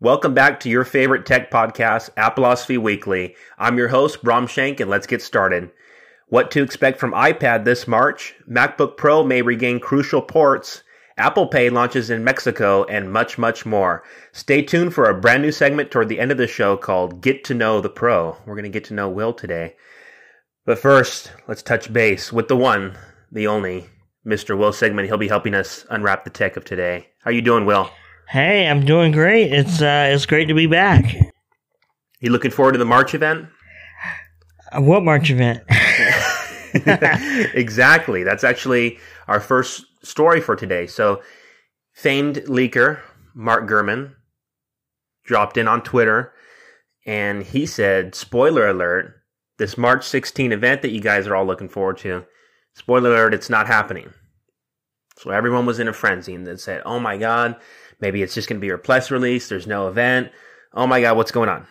Welcome back to your favorite tech podcast, Applosophy Weekly. I'm your host, Bram Shank, and let's get started. What to expect from iPad this March, MacBook Pro may regain crucial ports, Apple Pay launches in Mexico, and much, much more. Stay tuned for a brand new segment toward the end of the show called Get to Know the Pro. We're going to get to know Will today. But first, let's touch base with the one, the only, Mr. Will Sigmund. He'll be helping us unwrap the tech of today. How you doing, Will? Hey, I'm doing great. It's great to be back. You looking forward to the March event? What March event? Exactly. That's actually our first story for today. So, famed leaker Mark Gurman dropped in on Twitter, and he said, spoiler alert, this March 16 event that you guys are all looking forward to, spoiler alert, it's not happening. So everyone was in a frenzy and said, oh my God, maybe it's just going to be your press release. There's no event. Oh my God, what's going on?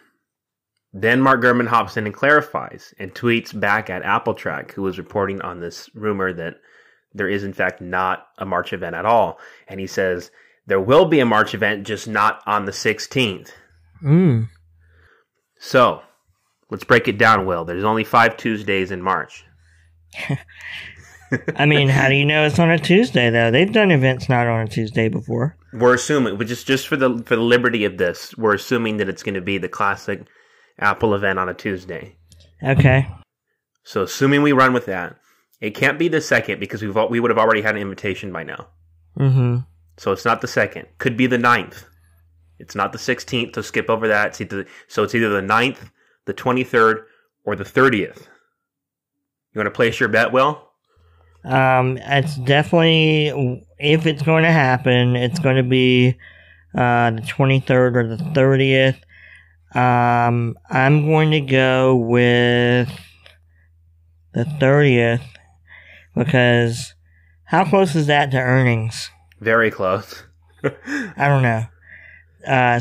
Then Mark Gurman hops in and clarifies and tweets back at AppleTrack, who was reporting on this rumor that there is, in fact, not a March event at all. And he says, there will be a March event, just not on the 16th. So, let's break it down, Will. There's only 5 Tuesdays in March. I mean, how do you know it's on a Tuesday, though? They've done events not on a Tuesday before. We're assuming, but just for the liberty of this, we're assuming that it's going to be the classic Apple event on a Tuesday. Okay. So, assuming we run with that. It can't be the second because we would have already had an invitation by now. Mm-hmm. So it's not the second. Could be the 9th. It's not the 16th, so skip over that. It's either the 9th, the 23rd, or the 30th. You want to place your bet, Will? It's definitely, if it's going to happen, it's going to be the 23rd or the 30th. I'm going to go with the 30th. Because how close is that to earnings? Very close. I don't know.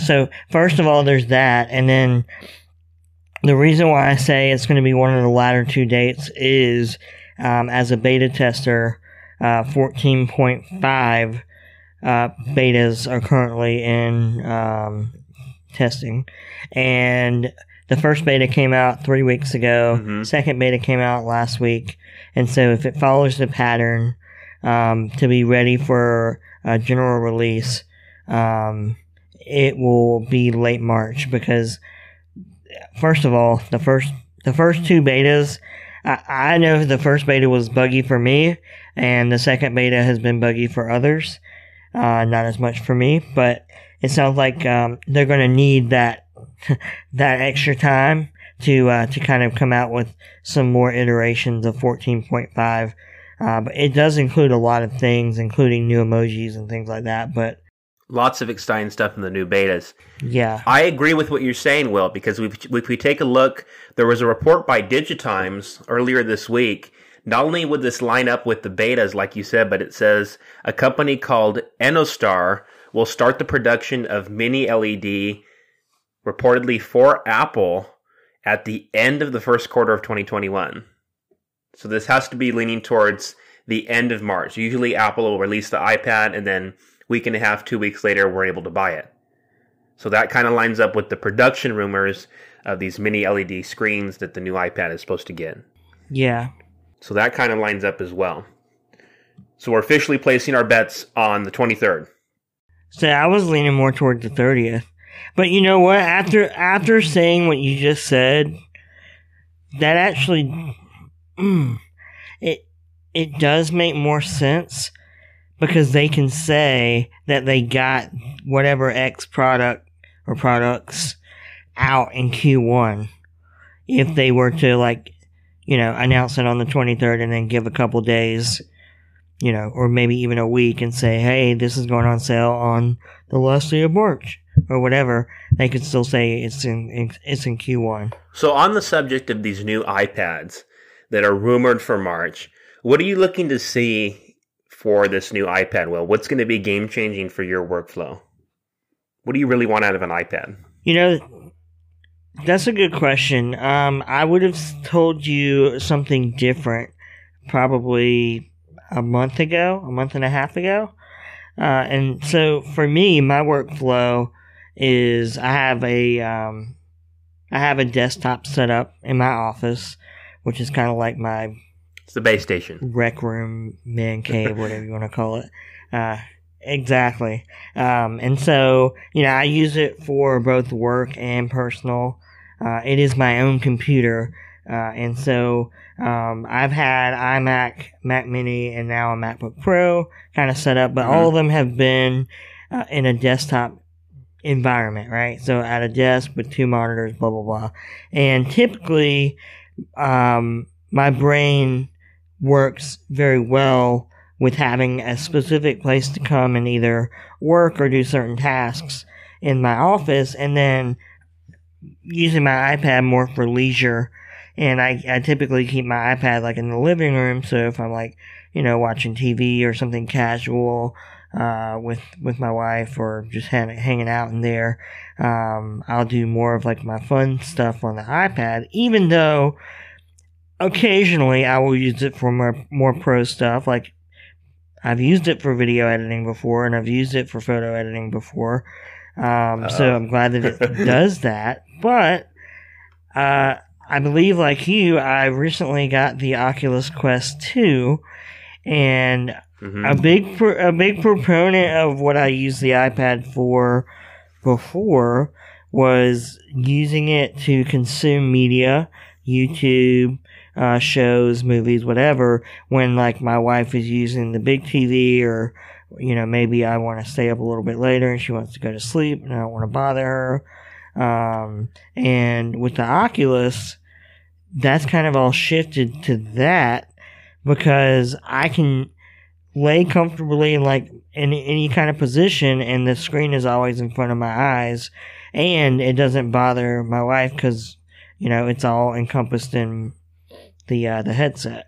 So first of all, there's that. And then the reason why I say it's going to be one of the latter two dates is as a beta tester, 14.5 betas are currently in testing. And the first beta came out 3 weeks ago. Mm-hmm. Second beta came out last week. And so if it follows the pattern to be ready for a general release, it will be late March because, first of all, the first two betas, I know the first beta was buggy for me, and the second beta has been buggy for others. Not as much for me, but it sounds like they're going to need that extra time to kind of come out with some more iterations of 14.5. But it does include a lot of things, including new emojis and things like that. But lots of exciting stuff in the new betas. Yeah. I agree with what you're saying, Will, because if we take a look, there was a report by Digitimes earlier this week. Not only would this line up with the betas, like you said, but it says a company called Enostar will start the production of mini LED, reportedly for Apple, at the end of the first quarter of 2021. So this has to be leaning towards the end of March. Usually Apple will release the iPad, and then week and a half, 2 weeks later, we're able to buy it. So that kind of lines up with the production rumors of these mini LED screens that the new iPad is supposed to get. Yeah. So that kind of lines up as well. So we're officially placing our bets on the 23rd. So I was leaning more toward the 30th. But you know what? After saying what you just said, that actually it does make more sense because they can say that they got whatever X product or products out in Q1 if they were to announce it on the 23rd and then give a couple days, or maybe even a week and say, hey, this is going on sale on the last day of March. Or whatever, they could still say it's in Q1. So on the subject of these new iPads that are rumored for March, what are you looking to see for this new iPad, Will? What's going to be game-changing for your workflow? What do you really want out of an iPad? That's a good question. I would have told you something different probably a month and a half ago. And so for me, my workflow is I have a desktop set up in my office, which is kind of like my... It's the base station. Rec room, man cave, whatever you want to call it. Exactly. And so, I use it for both work and personal. It is my own computer. And so, I've had iMac, Mac Mini, and now a MacBook Pro kind of set up, but all of them have been in a desktop environment, right? So at a desk with two monitors, blah, blah, blah. And typically, my brain works very well with having a specific place to come and either work or do certain tasks in my office, and then using my iPad more for leisure. And I typically keep my iPad like in the living room, so if I'm like, watching TV or something casual with my wife or just hanging out in there, I'll do more of like my fun stuff on the iPad, even though occasionally I will use it for more pro stuff. Like, I've used it for video editing before, and I've used it for photo editing before. So I'm glad that it does that. But I believe, like you, I recently got the Oculus Quest 2, and a big proponent of what I used the iPad for before was using it to consume media, YouTube, shows, movies, whatever, when like my wife is using the big TV, or maybe I want to stay up a little bit later and she wants to go to sleep and I don't want to bother her. And with the Oculus, that's kind of all shifted to that, because I can lay comfortably in any kind of position and the screen is always in front of my eyes, and it doesn't bother my wife because it's all encompassed in the headset.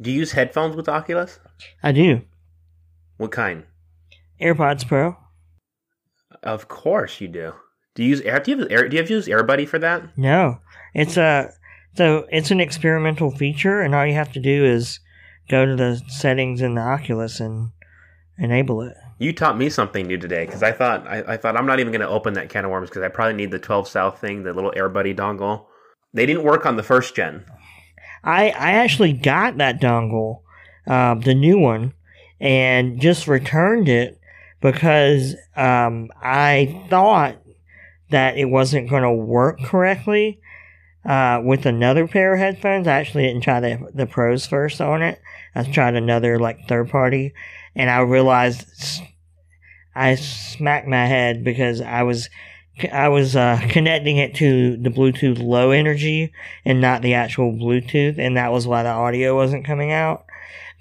Do you use headphones with the Oculus? I do. What kind? AirPods Pro. Of course you do. Do you have to use AirBuddy for that? No. It's an experimental feature, and all you have to do is go to the settings in the Oculus and enable it. You taught me something new today, because I thought I'm not even going to open that can of worms, because I probably need the 12 South thing, the little AirBuddy dongle. They didn't work on the first gen. I actually got that dongle, the new one, and just returned it because I thought that it wasn't going to work correctly with another pair of headphones. I actually didn't try the pros first on it. I tried another third party, and I realized I smacked my head because I was connecting it to the Bluetooth low energy and not the actual Bluetooth, and that was why the audio wasn't coming out.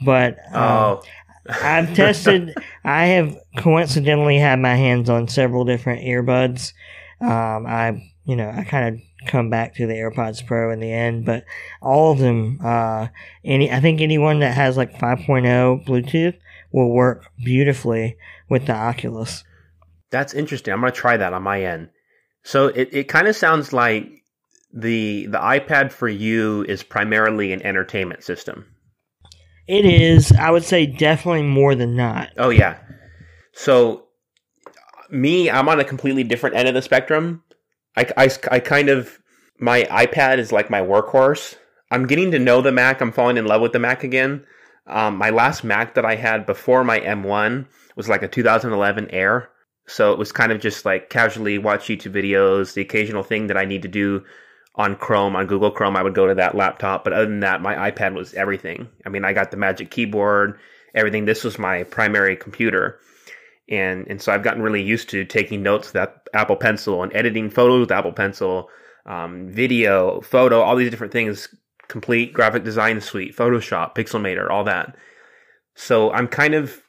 But I've tested. I have coincidentally had my hands on several different earbuds. I kind of come back to the AirPods Pro in the end, but all of them. I think anyone that has 5.0 Bluetooth will work beautifully with the Oculus. That's interesting. I'm going to try that on my end. So it kind of sounds like the iPad for you is primarily an entertainment system. It is. I would say definitely more than not. Oh, yeah. So me, I'm on a completely different end of the spectrum. I kind of, my iPad is like my workhorse. I'm getting to know the Mac. I'm falling in love with the Mac again. My last Mac that I had before my M1 was a 2011 Air. So it was kind of just casually watch YouTube videos, the occasional thing that I need to do on Chrome, on Google Chrome, I would go to that laptop. But other than that, my iPad was everything. I mean, I got the Magic Keyboard, everything. This was my primary computer. And so I've gotten really used to taking notes with that Apple Pencil and editing photos with Apple Pencil, video, photo, all these different things, complete graphic design suite, Photoshop, Pixelmator, all that. So I'm kind of...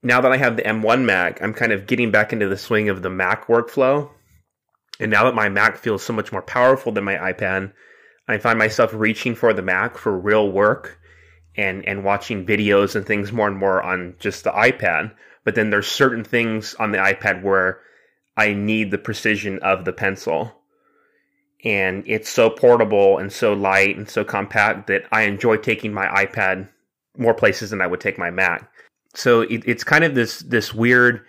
Now that I have the M1 Mac, I'm kind of getting back into the swing of the Mac workflow. And now that my Mac feels so much more powerful than my iPad, I find myself reaching for the Mac for real work and watching videos and things more and more on just the iPad. But then there's certain things on the iPad where I need the precision of the pencil. And it's so portable and so light and so compact that I enjoy taking my iPad more places than I would take my Mac. So it's kind of this weird...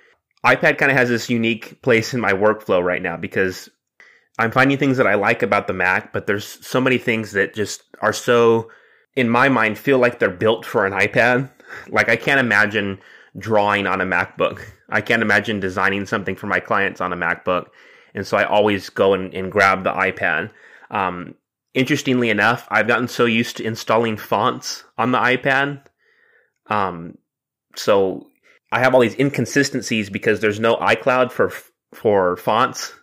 iPad kind of has this unique place in my workflow right now because I'm finding things that I like about the Mac, but there's so many things that just are so, in my mind, feel like they're built for an iPad. Like I can't imagine drawing on a MacBook. I can't imagine designing something for my clients on a MacBook. And so I always go and grab the iPad. Interestingly enough, I've gotten so used to installing fonts on the iPad. So I have all these inconsistencies because there's no iCloud for fonts.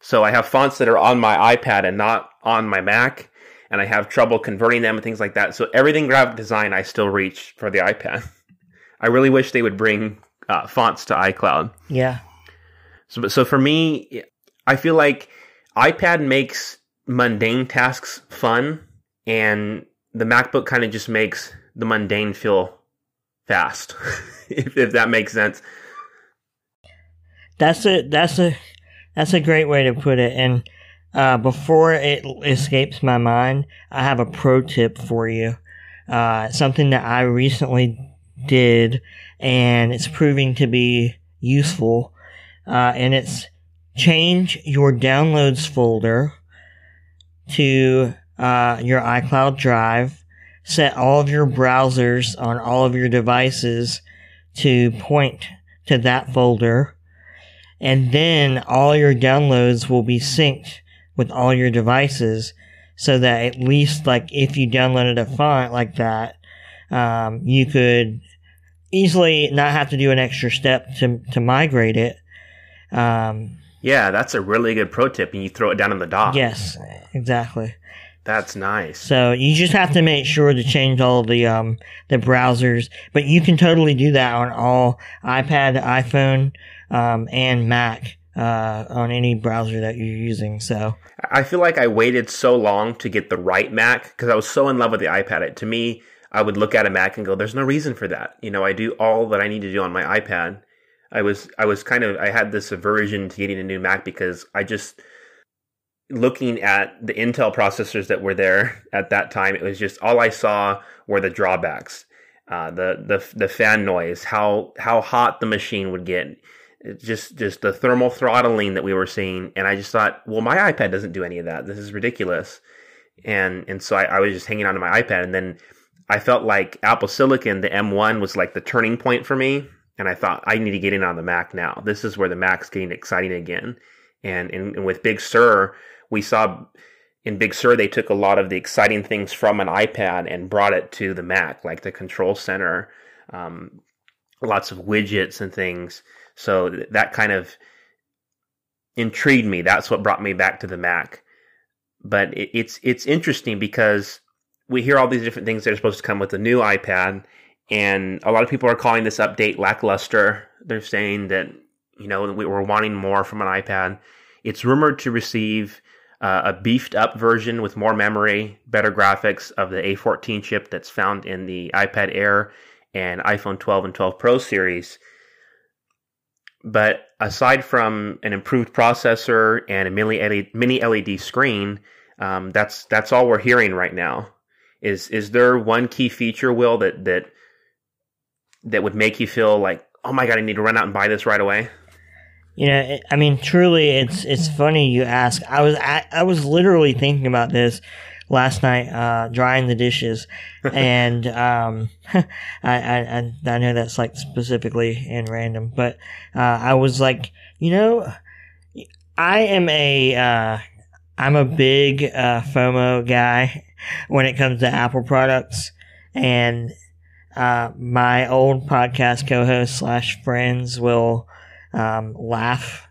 So I have fonts that are on my iPad and not on my Mac, and I have trouble converting them and things like that. So everything graphic design, I still reach for the iPad. I really wish they would bring fonts to iCloud. Yeah. So for me, I feel like iPad makes mundane tasks fun, and the MacBook kind of just makes the mundane feel fast, if that makes sense. That's a great way to put it. And before it escapes my mind, I have a pro tip for you. Something that I recently did, and it's proving to be useful. And it's change your downloads folder to your iCloud Drive. Set all of your browsers on all of your devices to point to that folder. And then all your downloads will be synced with all your devices so that at least, like, if you downloaded a font like that, you could easily not have to do an extra step to migrate it. Yeah, that's a really good pro tip, and you throw it down in the dock. Yes, exactly. That's nice. So you just have to make sure to change all the browsers, but you can totally do that on all iPad, iPhone, and Mac, on any browser that you're using. So I feel like I waited so long to get the right Mac because I was so in love with the iPad. To me, I would look at a Mac and go, "There's no reason for that." You know, I do all that I need to do on my iPad. I had this aversion to getting a new Mac because I just, looking at the Intel processors that were there at that time, it was just, all I saw were the drawbacks, the fan noise, how hot the machine would get, just the thermal throttling that we were seeing. And I just thought, well, my iPad doesn't do any of that. This is ridiculous. And so I was just hanging on to my iPad. And then I felt like Apple Silicon, the M1, was like the turning point for me. And I thought, I need to get in on the Mac now. This is where the Mac's getting exciting again. And with Big Sur, we saw in Big Sur, they took a lot of the exciting things from an iPad and brought it to the Mac, like the control center, lots of widgets and things. So that kind of intrigued me. That's what brought me back to the Mac. But it's interesting because we hear all these different things that are supposed to come with the new iPad. And a lot of people are calling this update lackluster. They're saying that, you know, we're wanting more from an iPad. It's rumored to receive a beefed-up version with more memory, better graphics of the A14 chip that's found in the iPad Air and iPhone 12 and 12 Pro series. But aside from an improved processor and a mini LED screen, that's all we're hearing right now. Is there one key feature, Will, that would make you feel like, oh my God, I need to run out and buy this right away? You know, I mean, truly, it's funny you ask. I was literally thinking about this last night, drying the dishes, and I know that's like specifically and random, but I was like, you know, I'm a big FOMO guy when it comes to Apple products, and my old podcast co-host / friends will laugh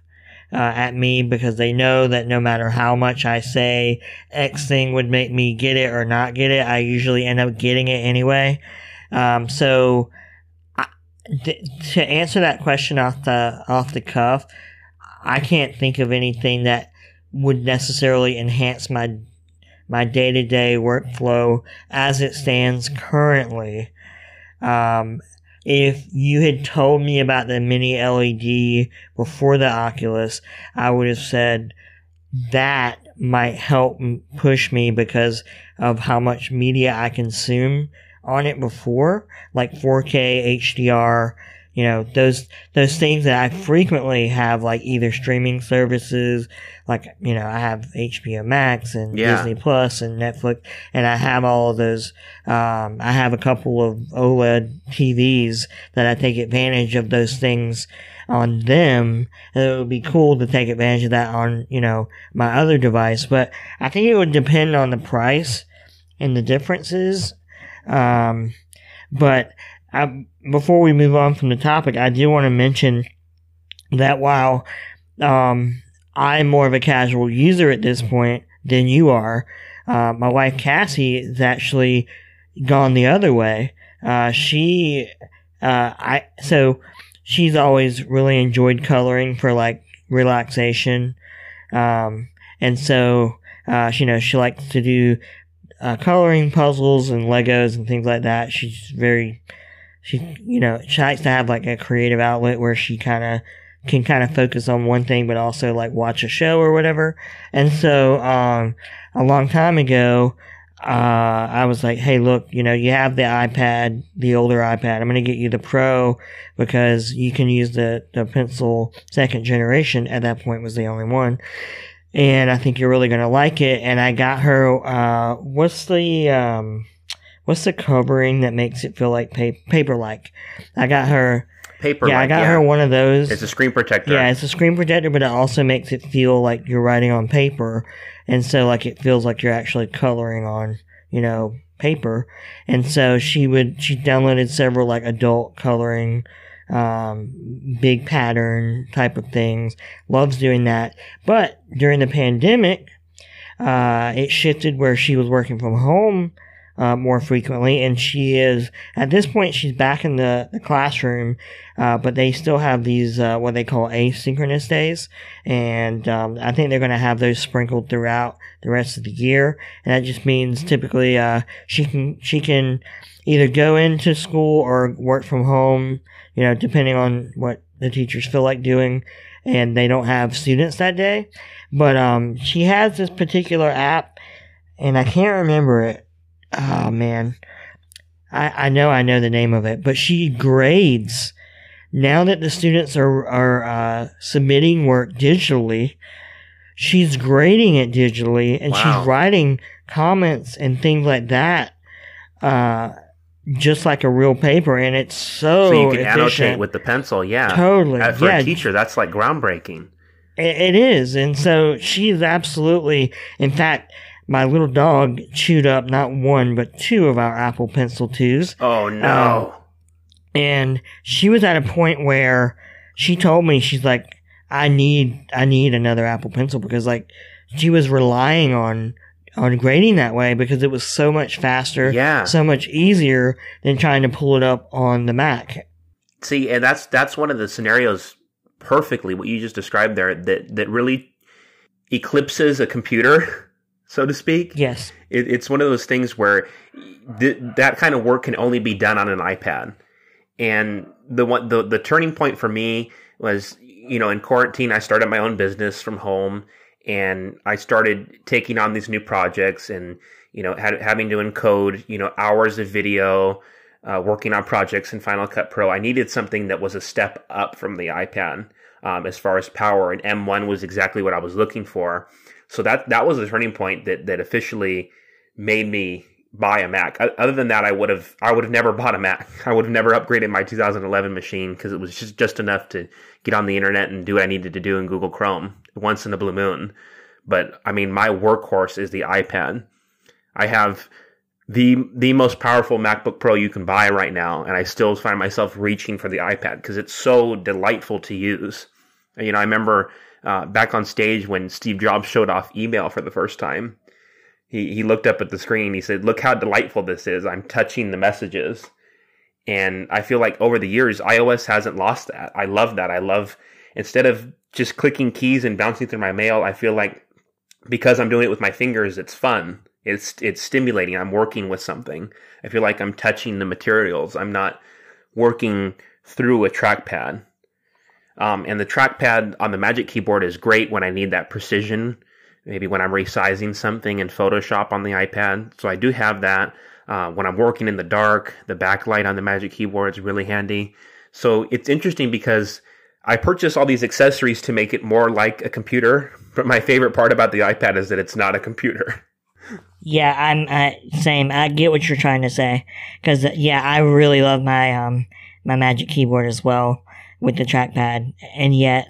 at me because they know that no matter how much I say X thing would make me get it or not get it, I usually end up getting it anyway. To answer that question off the cuff, I can't think of anything that would necessarily enhance my day-to-day workflow as it stands currently. If you had told me about the mini LED before the Oculus, I would have said that that might help push me because of how much media I consume on it before, like 4K, HDR, you know, those things that I frequently have, like either streaming services, like, you know, I have HBO Max and Disney Plus and Netflix, and I have all of those. I have a couple of OLED TVs that I take advantage of those things on them. And it would be cool to take advantage of that on, you know, my other device. But I think it would depend on the price and the differences. But before we move on from the topic, I do want to mention that while I'm more of a casual user at this point than you are, my wife Cassie has actually gone the other way. So she's always really enjoyed coloring for like relaxation, and so you know, she likes to do coloring puzzles and Legos and things like that. She likes to have like a creative outlet where she can focus on one thing, but also like watch a show or whatever. And so, a long time ago, I was like, hey, look, you know, you have the iPad, the older iPad. I'm going to get you the Pro because you can use the Pencil second generation. At that point was the only one. And I think you're really going to like it. And I got her, what's the covering that makes it feel like paper-like? I got her... Paper-like, yeah. I got her one of those. It's a screen protector. Yeah, it's a screen protector, but it also makes it feel like you're writing on paper. And so, like, it feels like you're actually coloring on, you know, paper. And so she downloaded several, like, adult coloring, big pattern type of things. Loves doing that. But during the pandemic, it shifted where she was working from home more frequently, and she is at this point she's back in the classroom, but they still have these what they call asynchronous days, and I think they're going to have those sprinkled throughout the rest of the year. And that just means typically she can either go into school or work from home, you know, depending on what the teachers feel like doing, and they don't have students that day. But she has this particular app, and I can't remember it. Oh, man. I know the name of it. But she grades. Now that the students are submitting work digitally, she's grading it digitally, and she's writing comments and things like that, just like a real paper, and it's so you can efficient. Annotate with the pencil, yeah. Totally. For a teacher, that's like groundbreaking. It is, and so she's absolutely, in fact... My little dog chewed up not one, but two of our Apple Pencil 2s. Oh, no. And she was at a point where she told me, she's like, I need another Apple Pencil, because like she was relying on grading that way because it was so much faster, so much easier than trying to pull it up on the Mac. See, and that's one of the scenarios perfectly, what you just described there, that really eclipses a computer. So to speak. Yes. It's one of those things where that kind of work can only be done on an iPad. And the turning point for me was, you know, in quarantine, I started my own business from home, and I started taking on these new projects and, you know, having to encode, you know, hours of video, working on projects in Final Cut Pro. I needed something that was a step up from the iPad as far as power, and M1 was exactly what I was looking for. So that was the turning point that officially made me buy a Mac. Other than that, I would have never bought a Mac. I would have never upgraded my 2011 machine because it was just enough to get on the internet and do what I needed to do in Google Chrome once in a blue moon. But I mean, my workhorse is the iPad. I have the most powerful MacBook Pro you can buy right now, and I still find myself reaching for the iPad because it's so delightful to use. You know, I remember. Back on stage when Steve Jobs showed off email for the first time, he looked up at the screen. He said, "Look how delightful this is. I'm touching the messages." And I feel like over the years, iOS hasn't lost that. I love that. I love, instead of just clicking keys and bouncing through my mail, I feel like because I'm doing it with my fingers, it's fun. It's stimulating. I'm working with something. I feel like I'm touching the materials. I'm not working through a trackpad. And the trackpad on the Magic Keyboard is great when I need that precision maybe when I'm resizing something in Photoshop on the iPad. So I do have that. When I'm working in the dark, the backlight on the Magic Keyboard is really handy. So it's interesting because I purchased all these accessories to make it more like a computer. But my favorite part about the iPad is that it's not a computer. Yeah, I'm same. I get what you're trying to say. Because, yeah, I really love my Magic Keyboard as well with the trackpad. And yet,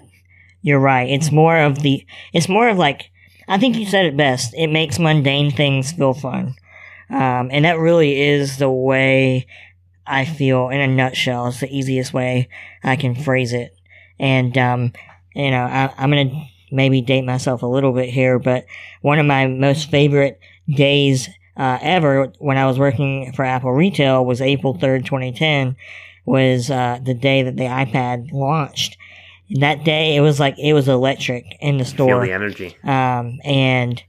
you're right. It's more of like, I think you said it best. It makes mundane things feel fun. And that really is the way I feel in a nutshell. It's the easiest way I can phrase it. And, you know, I'm going to maybe date myself a little bit here, but one of my most favorite days ever when I was working for Apple Retail was April 3rd, 2010, was the day that the iPad launched. And that day, it was electric in the store. Feel the energy. And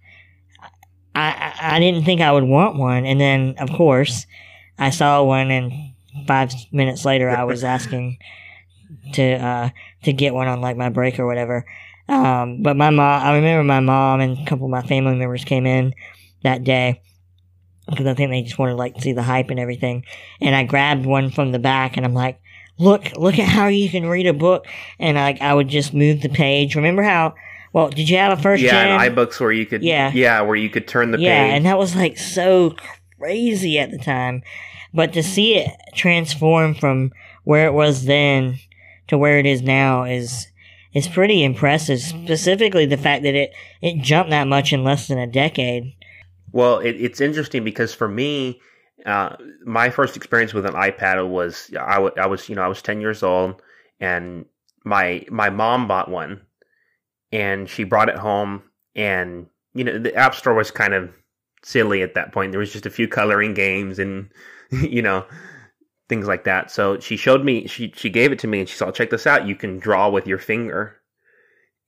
I didn't think I would want one. And then, of course, I saw one, and 5 minutes later, I was asking to get one on like my break or whatever. But my mom, I remember my mom and a couple of my family members came in that day because I think they just wanted to like see the hype and everything. And I grabbed one from the back and I'm like, look at how you can read a book. And I would just move the page. Remember how, well, did you have a first gen? Yeah, iBooks where you could, where you could turn the page. Yeah, and that was like so crazy at the time. But to see it transform from where it was then to where it is now is pretty impressive, specifically the fact that it jumped that much in less than a decade. Well, it's interesting because for me, my first experience with an iPad was I was 10 years old, and my mom bought one, and she brought it home, and the App Store was kind of silly at that point. There was just a few coloring games and things like that. So she showed me, she gave it to me, and she said, check this out. You can draw with your finger.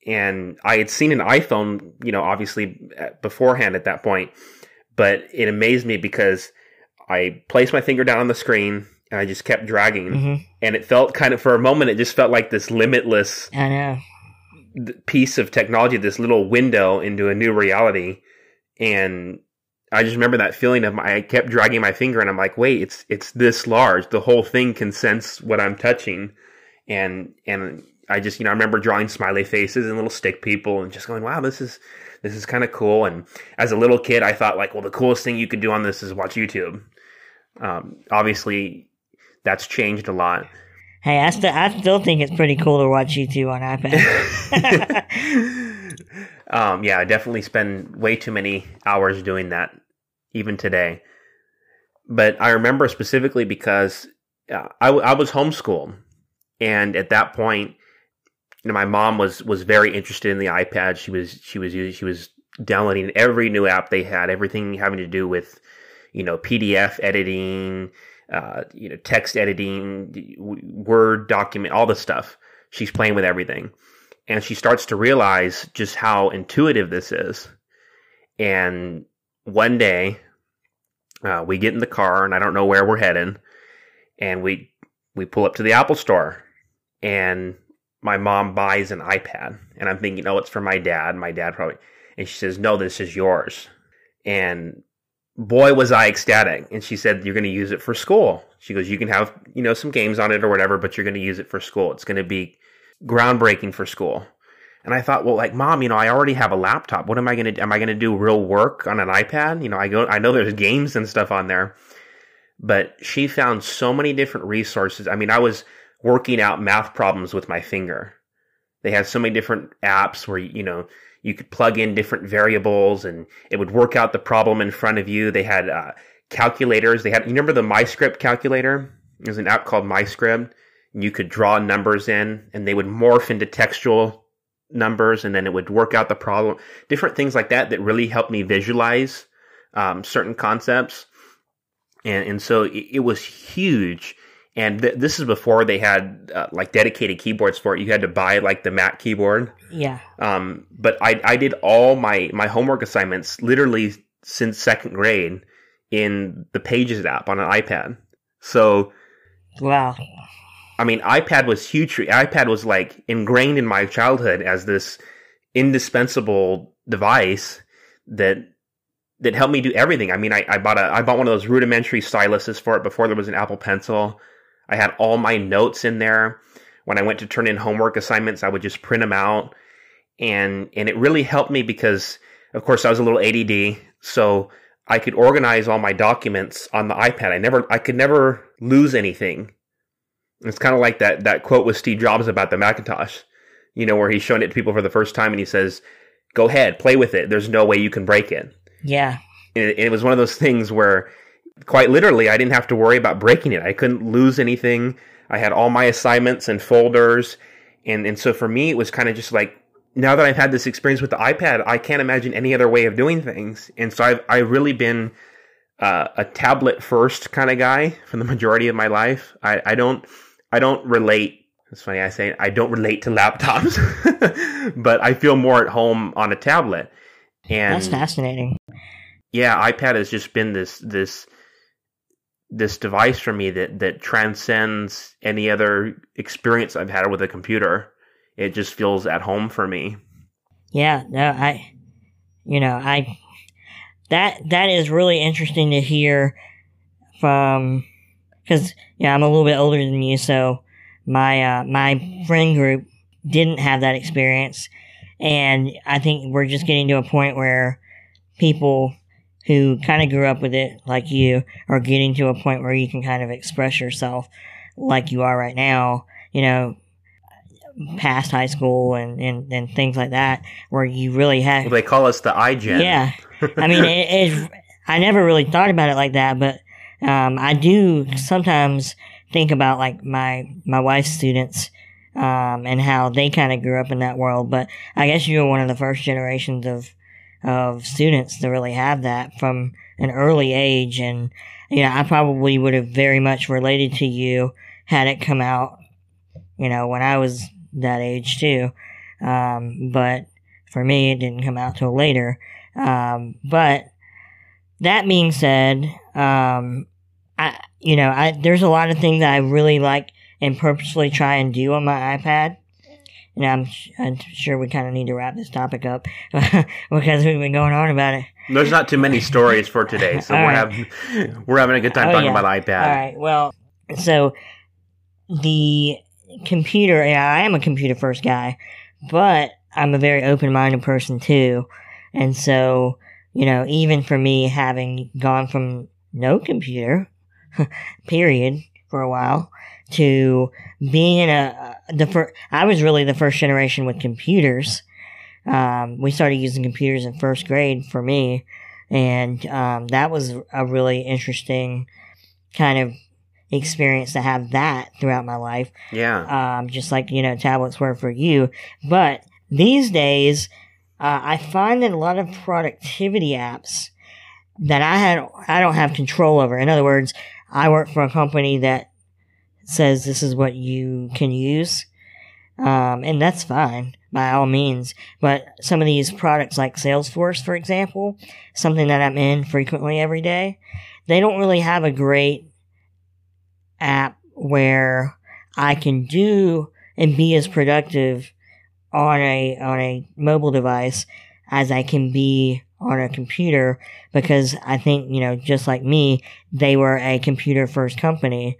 And I had seen an iPhone, obviously beforehand at that point, but it amazed me because I placed my finger down on the screen and I just kept dragging. Mm-hmm. And it felt kind of, for a moment, it just felt like this limitless piece of technology, this little window into a new reality. And I just remember that feeling of I kept dragging my finger and I'm like, wait, it's this large. The whole thing can sense what I'm touching. And I just, I remember drawing smiley faces and little stick people and just going, wow, this is kind of cool. And as a little kid, I thought like, well, the coolest thing you could do on this is watch YouTube. Obviously that's changed a lot. Hey, I still think it's pretty cool to watch YouTube on iPad. I definitely spend way too many hours doing that, even today. But I remember specifically because I was homeschooled. And at that point, my mom was very interested in the iPad. She was downloading every new app they had, everything having to do with, PDF editing, text editing, Word document, all this stuff. She's playing with everything. And she starts to realize just how intuitive this is. And one day, we get in the car, and I don't know where we're heading. And we pull up to the Apple Store. And my mom buys an iPad. And I'm thinking, oh, it's for my dad. My dad probably. And she says, no, this is yours. And boy, was I ecstatic. And she said, you're going to use it for school. She goes, you can have, some games on it or whatever, but you're going to use it for school. It's going to be groundbreaking for school. And I thought, well, like, Mom, I already have a laptop. What am I going to, do real work on an iPad? I know there's games and stuff on there, but she found so many different resources. I was working out math problems with my finger. They had so many different apps where, you could plug in different variables and it would work out the problem in front of you. They had calculators. They had, you remember the MyScript calculator? There's an app called MyScript. You could draw numbers in, and they would morph into textual numbers, and then it would work out the problem. Different things like that really helped me visualize certain concepts. And so it was huge. And this is before they had dedicated keyboards for it. You had to buy the Mac keyboard. Yeah. But I did all my homework assignments literally since second grade in the Pages app on an iPad. So wow. iPad was huge. iPad was ingrained in my childhood as this indispensable device that helped me do everything. I mean, I bought one of those rudimentary styluses for it before there was an Apple Pencil. I had all my notes in there. When I went to turn in homework assignments, I would just print them out. And it really helped me because, of course, I was a little ADD, so I could organize all my documents on the iPad. I could never lose anything. It's kind of like that quote with Steve Jobs about the Macintosh, you know, where he's showing it to people for the first time and he says, "Go ahead, play with it. There's no way you can break it." Yeah. And it was one of those things where, quite literally, I didn't have to worry about breaking it. I couldn't lose anything. I had all my assignments and folders. And so for me, it was kind of just like, now that I've had this experience with the iPad, I can't imagine any other way of doing things. And so I've really been a tablet first kind of guy for the majority of my life. I don't relate. It's funny, I say I don't relate to laptops, but I feel more at home on a tablet. And that's fascinating. Yeah, iPad has just been this device for me that transcends any other experience I've had with a computer. It just feels at home for me. Yeah, no, that is really interesting to hear from, because yeah, I'm a little bit older than you, so my friend group didn't have that experience, and I think we're just getting to a point where people who kind of grew up with it, like you, are getting to a point where you can kind of express yourself like you are right now, you know, past high school and things like that, where you really have... Well, they call us the iGen. Yeah. I mean, I never really thought about it like that, but I do sometimes think about, like, my wife's students and how they kind of grew up in that world, but I guess you were one of the first generations of students to really have that from an early age, and, you know, I probably would have very much related to you had it come out, you know, when I was that age too. But for me, it didn't come out till later. But that being said, there's a lot of things that I really like and purposely try and do on my iPad. And I'm sure we kind of need to wrap this topic up because we've been going on about it. There's not too many stories for today, so we're having a good time talking about iPad. All right. Well, so the computer, yeah, I am a computer first guy, but I'm a very open-minded person too. And so, you know, even for me, having gone from no computer, period, for a while, to being in I was really the first generation with computers. We started using computers in first grade for me, and that was a really interesting kind of experience to have that throughout my life. Yeah. Just like, you know, tablets were for you. But these days, I find that a lot of productivity apps that I don't have control over. In other words, I work for a company that says this is what you can use. And that's fine by all means. But some of these products like Salesforce, for example, something that I'm in frequently every day, they don't really have a great app where I can do and be as productive on a mobile device as I can be on a computer, because I think, you know, just like me, they were a computer first company,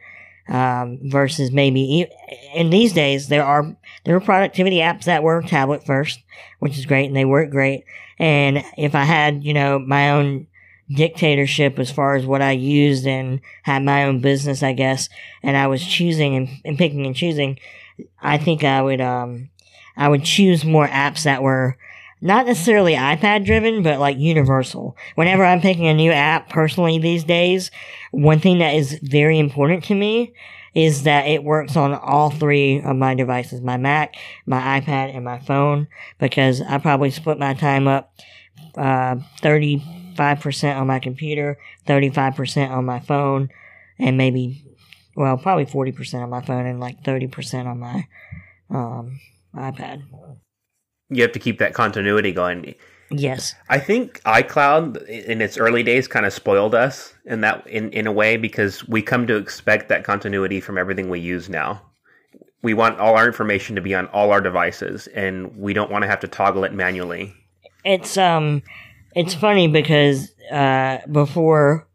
versus maybe in these days there are productivity apps that were tablet first, which is great, and they work great. And if I had, you know, my own dictatorship as far as what I used and had my own business, I guess, and I was choosing and picking and choosing, I think I would choose more apps that were not necessarily iPad driven, but like universal. Whenever I'm picking a new app personally these days, one thing that is very important to me is that it works on all three of my devices, my Mac, my iPad, and my phone, because I probably split my time up 35% on my computer, 35% on my phone, and maybe, well, probably 40% on my phone and like 30% on my iPad. You have to keep that continuity going. Yes. I think iCloud in its early days kind of spoiled us in that in a way, because we come to expect that continuity from everything we use now. We want all our information to be on all our devices, and we don't want to have to toggle it manually. It's funny because before,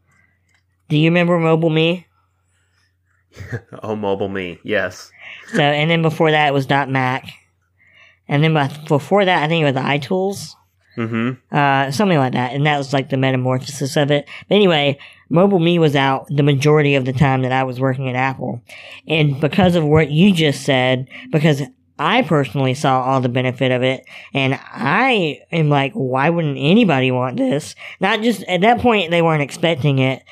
do you remember Mobile Me? Oh, Mobile Me, yes. So, and then before that, it was .Mac. And then before that, I think it was iTools. Mm-hmm. Something like that. And that was like the metamorphosis of it. But anyway, Mobile Me was out the majority of the time that I was working at Apple. And because of what you just said, because I personally saw all the benefit of it, and I am like, why wouldn't anybody want this? Not just, at that point, they weren't expecting it.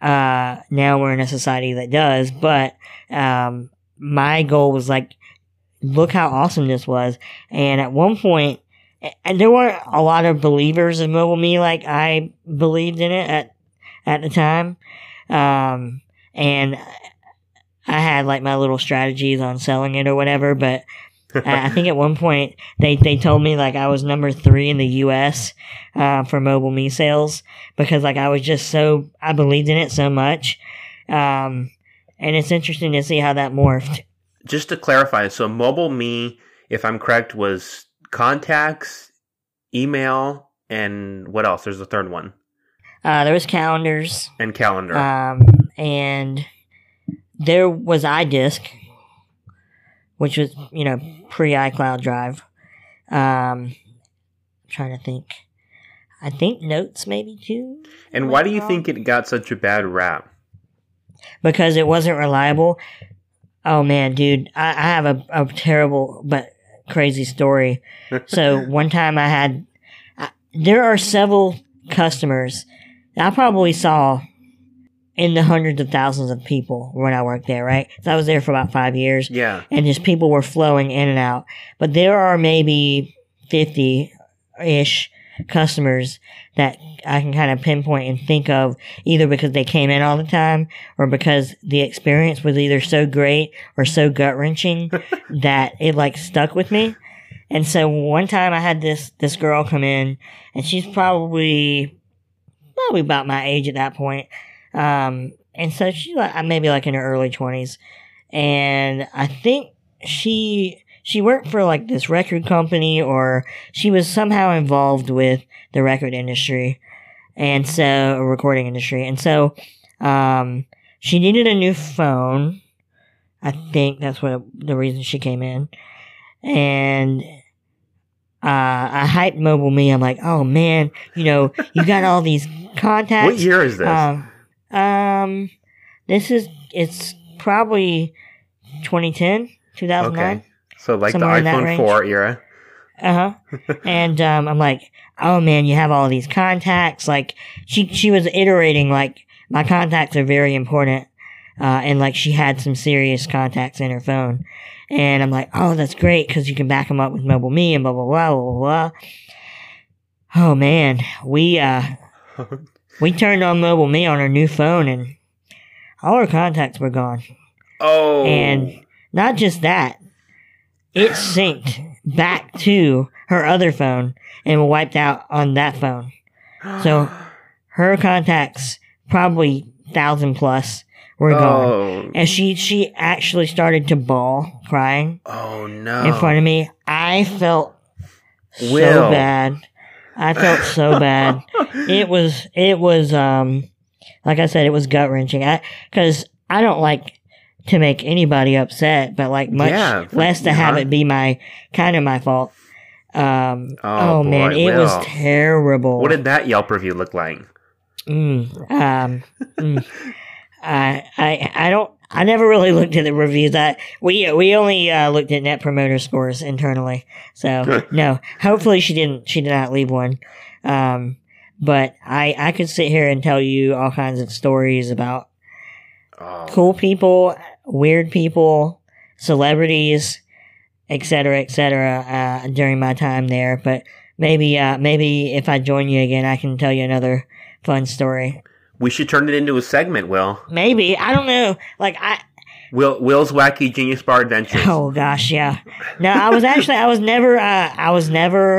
Now we're in a society that does, but my goal was like, look how awesome this was. And at one point, and there weren't a lot of believers in Mobile Me like I believed in it at the time. And I had like my little strategies on selling it or whatever, but I think at one point they told me like I was number 3 in the US for Mobile Me sales because like I was just so, I believed in it so much. And it's interesting to see how that morphed. Just to clarify, so Mobile Me, if I'm correct, was contacts, email, and what else? There's a third one. There was calendars. And calendar. And there was iDisk, which was, you know, pre-iCloud Drive. I'm trying to think. I think Notes maybe too. And why do you think it got such a bad rap? Because it wasn't reliable. Oh, man, dude. I have a terrible but crazy story. So one time I had... there are several customers I probably saw in the hundreds of thousands of people when I worked there, right? So I was there for about 5 years. Yeah. And just people were flowing in and out. But there are maybe 50-ish customers that I can kind of pinpoint and think of either because they came in all the time or because the experience was either so great or so gut-wrenching that it like stuck with me. And so one time I had this girl come in, and she's probably about my age at that point. And so she's like, maybe like in her early 20s. And I think she worked for like this record company, or she was somehow involved with the record industry. And so, recording industry. And so, she needed a new phone. I think that's what the reason she came in. And, I hyped Mobile Me. I'm like, oh man, you know, you got all these contacts. What year is this? It's probably 2010, 2009. Okay. So like the iPhone 4 era. And I'm like, oh man, you have all these contacts. Like she was iterating like my contacts are very important, and like she had some serious contacts in her phone. And I'm like, oh, that's great because you can back them up with Mobile Me and blah blah blah blah blah. Oh man, we turned on Mobile Me on her new phone and all her contacts were gone. Oh, and not just that. It synced back to her other phone and wiped out on that phone. So her contacts, probably 1,000+ were gone. And she actually started to bawl, crying. Oh no. In front of me. I felt so bad. It was like I said, it was gut wrenching. Because I don't like to make anybody upset, but like much less to have it be my fault. It was terrible. What did that Yelp review look like? I never really looked at the reviews. We only looked at Net Promoter Scores internally. So no, hopefully she did not leave one. But I could sit here and tell you all kinds of stories about cool people, weird people, celebrities, et cetera, during my time there. But maybe if I join you again, I can tell you another fun story. We should turn it into a segment, Will. Maybe. I don't know. Will's Wacky Genius Bar Adventures. Oh gosh, yeah. No, I was never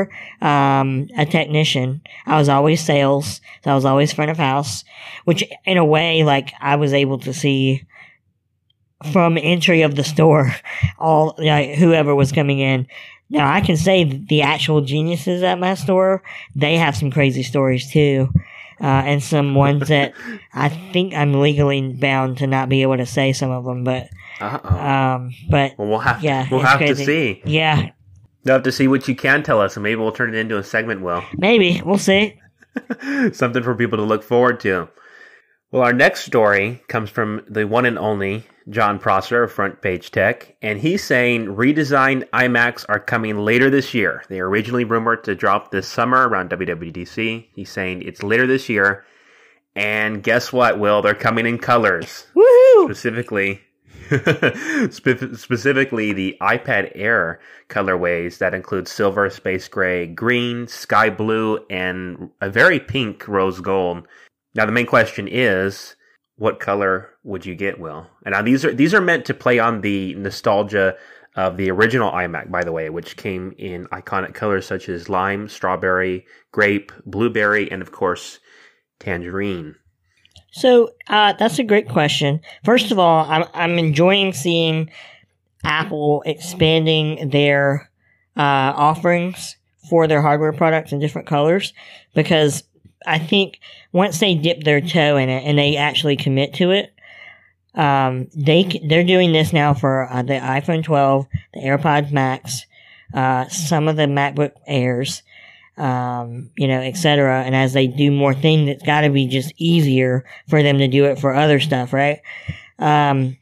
a technician. I was always sales. So I was always front of house, which in a way, like I was able to see from entry of the store, whoever was coming in. Now, I can say the actual geniuses at my store, they have some crazy stories too. And some ones that I think I'm legally bound to not be able to say some of them, but well, we'll have to see. Yeah, we'll have to see what you can tell us, and maybe we'll turn it into a segment. Will maybe we'll see something for people to look forward to. Well, our next story comes from the one and only John Prosser of Front Page Tech, and he's saying redesigned iMacs are coming later this year. They were originally rumored to drop this summer around WWDC. He's saying it's later this year, and guess what, Will? They're coming in colors. Woohoo! Specifically the iPad Air colorways that include silver, space gray, green, sky blue, and a very pink rose gold. Now, the main question is, what color would you get, Will? And now these are meant to play on the nostalgia of the original iMac, by the way, which came in iconic colors such as lime, strawberry, grape, blueberry, and of course, tangerine. So that's a great question. First of all, I'm enjoying seeing Apple expanding their offerings for their hardware products in different colors, because I think once they dip their toe in it and they actually commit to it, they're doing this now for the iPhone 12, the AirPods Max, some of the MacBook Airs, etc. And as they do more things, it's got to be just easier for them to do it for other stuff, right? When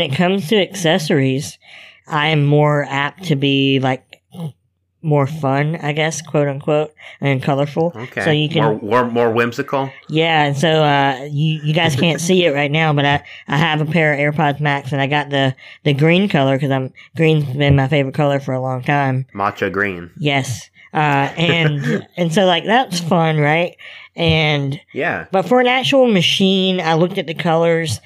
it comes to accessories, I am more apt to be like more fun, I guess, quote unquote, and colorful. Okay. So you can more whimsical. Yeah, and so you guys can't see it right now, but I have a pair of AirPods Max, and I got the green color because green's been my favorite color for a long time. Matcha green. Yes, and and so like that's fun, right? And yeah, but for an actual machine, I looked at the colors.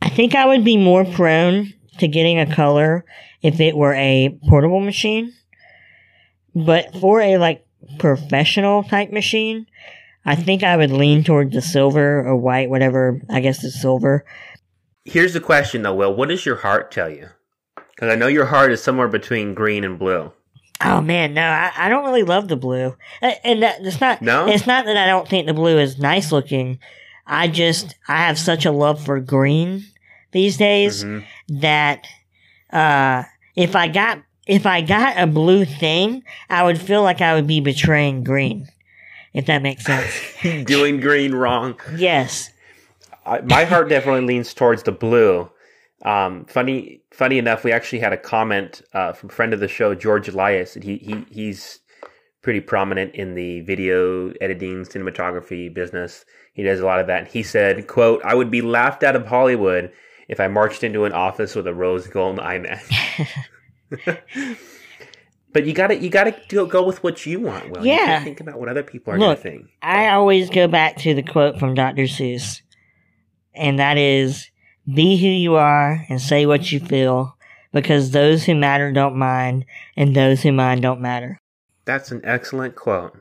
I think I would be more prone to getting a color if it were a portable machine. But for a, professional type machine, I think I would lean towards the silver or white, whatever, I guess is silver. Here's the question, though, Will. What does your heart tell you? Because I know your heart is somewhere between green and blue. Oh, man, no, I don't really love the blue. And it's not that I don't think the blue is nice looking. I have such a love for green these days that if I got a blue thing, I would feel like I would be betraying green, if that makes sense. Doing green wrong. Yes. My heart definitely leans towards the blue. Funny enough, we actually had a comment from a friend of the show, George Elias. He's pretty prominent in the video editing, cinematography business. He does a lot of that. And he said, quote, "I would be laughed out of Hollywood if I marched into an office with a rose gold iMac." But you gotta go with what you want, Will. Yeah. You can't think about what other people are going to think. I always go back to the quote from Dr. Seuss, and that is, "Be who you are and say what you feel, because those who matter don't mind, and those who mind don't matter." That's an excellent quote.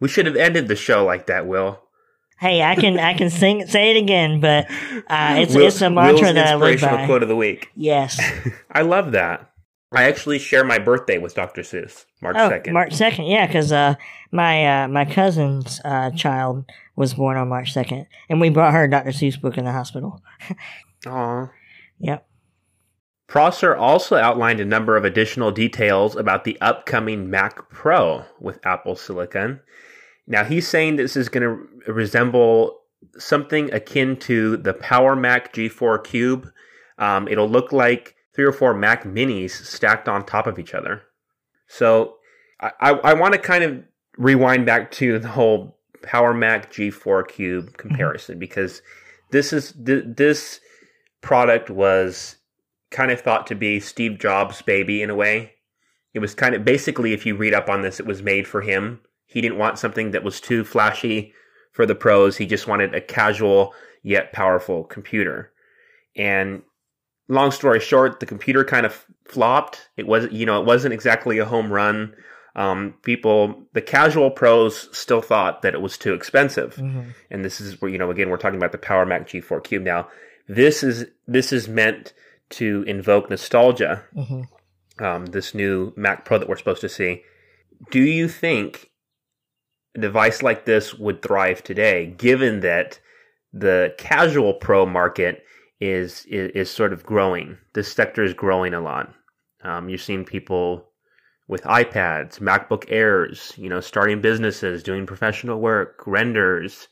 We should have ended the show like that, Will. Hey, I can say it again, but it's a mantra Will's that I live by. Inspirational quote of the week. Yes, I love that. I actually share my birthday with Dr. Seuss, March 2nd. March 2nd, yeah, because my cousin's child was born on March 2nd, and we brought her a Dr. Seuss book in the hospital. Aw. Yep. Prosser also outlined a number of additional details about the upcoming Mac Pro with Apple Silicon. Now, he's saying this is going to resemble something akin to the Power Mac G4 Cube. It'll look like 3 or 4 Mac Minis stacked on top of each other. So I want to kind of rewind back to the whole Power Mac G4 Cube comparison, because this product was kind of thought to be Steve Jobs' baby in a way. It was kind of basically, if you read up on this, it was made for him. He didn't want something that was too flashy for the pros. He just wanted a casual yet powerful computer. And long story short, the computer kind of flopped. It wasn't exactly a home run. The casual pros still thought that it was too expensive. Mm-hmm. And this is where, we're talking about the Power Mac G4 Cube now. This is meant to invoke nostalgia. Mm-hmm. this new Mac Pro that we're supposed to see. Do you think a device like this would thrive today, given that the casual pro market is sort of growing? This sector is growing a lot. You've seen people with iPads, MacBook Airs, starting businesses, doing professional work, renders,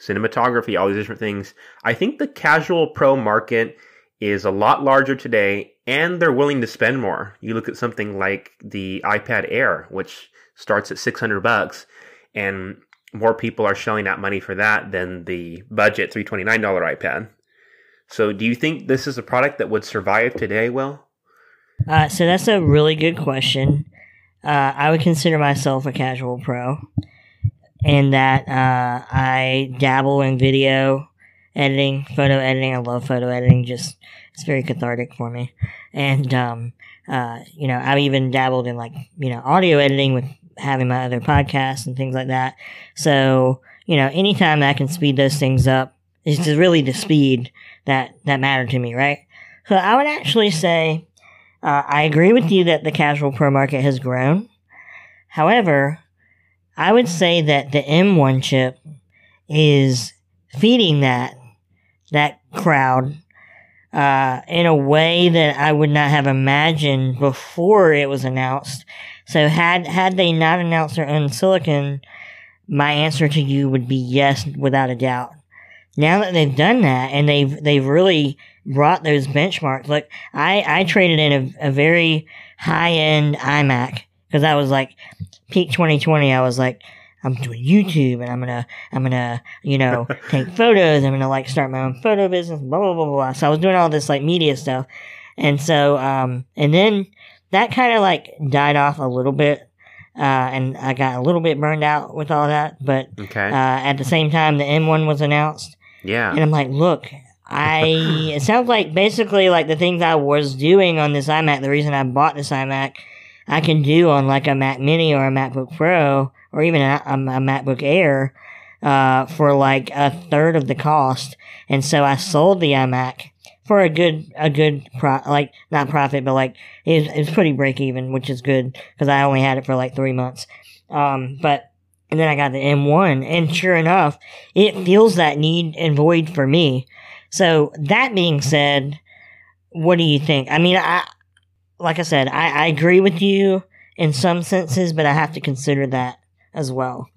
cinematography, all these different things. I think the casual pro market is a lot larger today, and they're willing to spend more. You look at something like the iPad Air, which starts at $600, and more people are shelling out money for that than the budget $329 iPad. So do you think this is a product that would survive today, Will? So that's a really good question. I would consider myself a casual pro in that I dabble in video editing, photo editing. I love photo editing. Just it's very cathartic for me. And, I've even dabbled in audio editing with having my other podcasts and things like that. So, anytime that I can speed those things up, it's really the speed that mattered to me, right? So I would actually say I agree with you that the casual pro market has grown. However, I would say that the M1 chip is feeding that crowd in a way that I would not have imagined before it was announced. So had they not announced their own silicon, my answer to you would be yes, without a doubt. Now that they've done that and they've really brought those benchmarks, like I traded in a very high-end iMac because I was like peak 2020. I was like, I'm doing YouTube and I'm gonna take photos. I'm gonna start my own photo business. Blah blah blah blah. So I was doing all this media stuff, and so and then that kind of died off a little bit. And I got a little bit burned out with all that, but at the same time, the M1 was announced. Yeah, and I'm like, look, it sounds like basically the things I was doing on this iMac, the reason I bought this iMac, I can do on a Mac Mini or a MacBook Pro or even a MacBook Air for a third of the cost. And so I sold the iMac for a good, not profit, but it was pretty break even, which is good because I only had it for 3 months. And then I got the M1, and sure enough, it fills that need and void for me. So that being said, what do you think? I mean, I agree with you in some senses, but I have to consider that as well.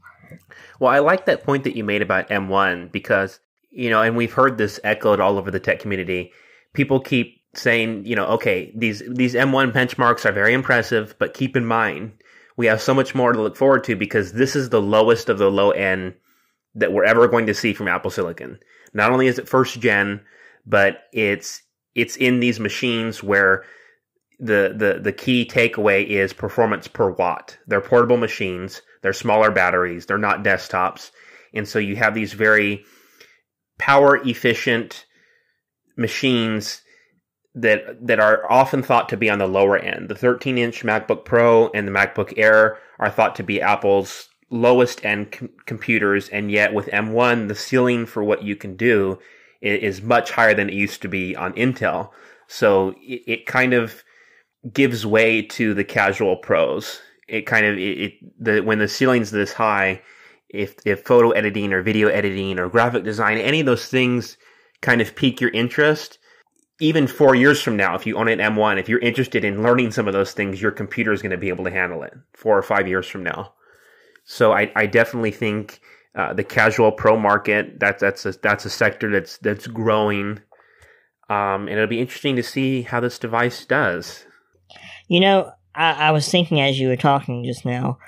Well, I like that point that you made about M1 because, and we've heard this echoed all over the tech community. People keep saying, okay, these M1 benchmarks are very impressive, but keep in mind, we have so much more to look forward to because this is the lowest of the low end that we're ever going to see from Apple Silicon. Not only is it first gen, but it's in these machines where the key takeaway is performance per watt. They're portable machines. They're smaller batteries. They're not desktops. And so you have these very power-efficient machines that are often thought to be on the lower end. The 13-inch MacBook Pro and the MacBook Air are thought to be Apple's lowest-end computers, and yet with M1, the ceiling for what you can do is much higher than it used to be on Intel. So it kind of gives way to the casual pros. When the ceiling's this high, if photo editing or video editing or graphic design, any of those things kind of pique your interest, even 4 years from now, if you own an M1, if you're interested in learning some of those things, your computer is going to be able to handle it 4 or 5 years from now. So I definitely think the casual pro market, that's a sector that's growing, and it'll be interesting to see how this device does. I was thinking as you were talking just now,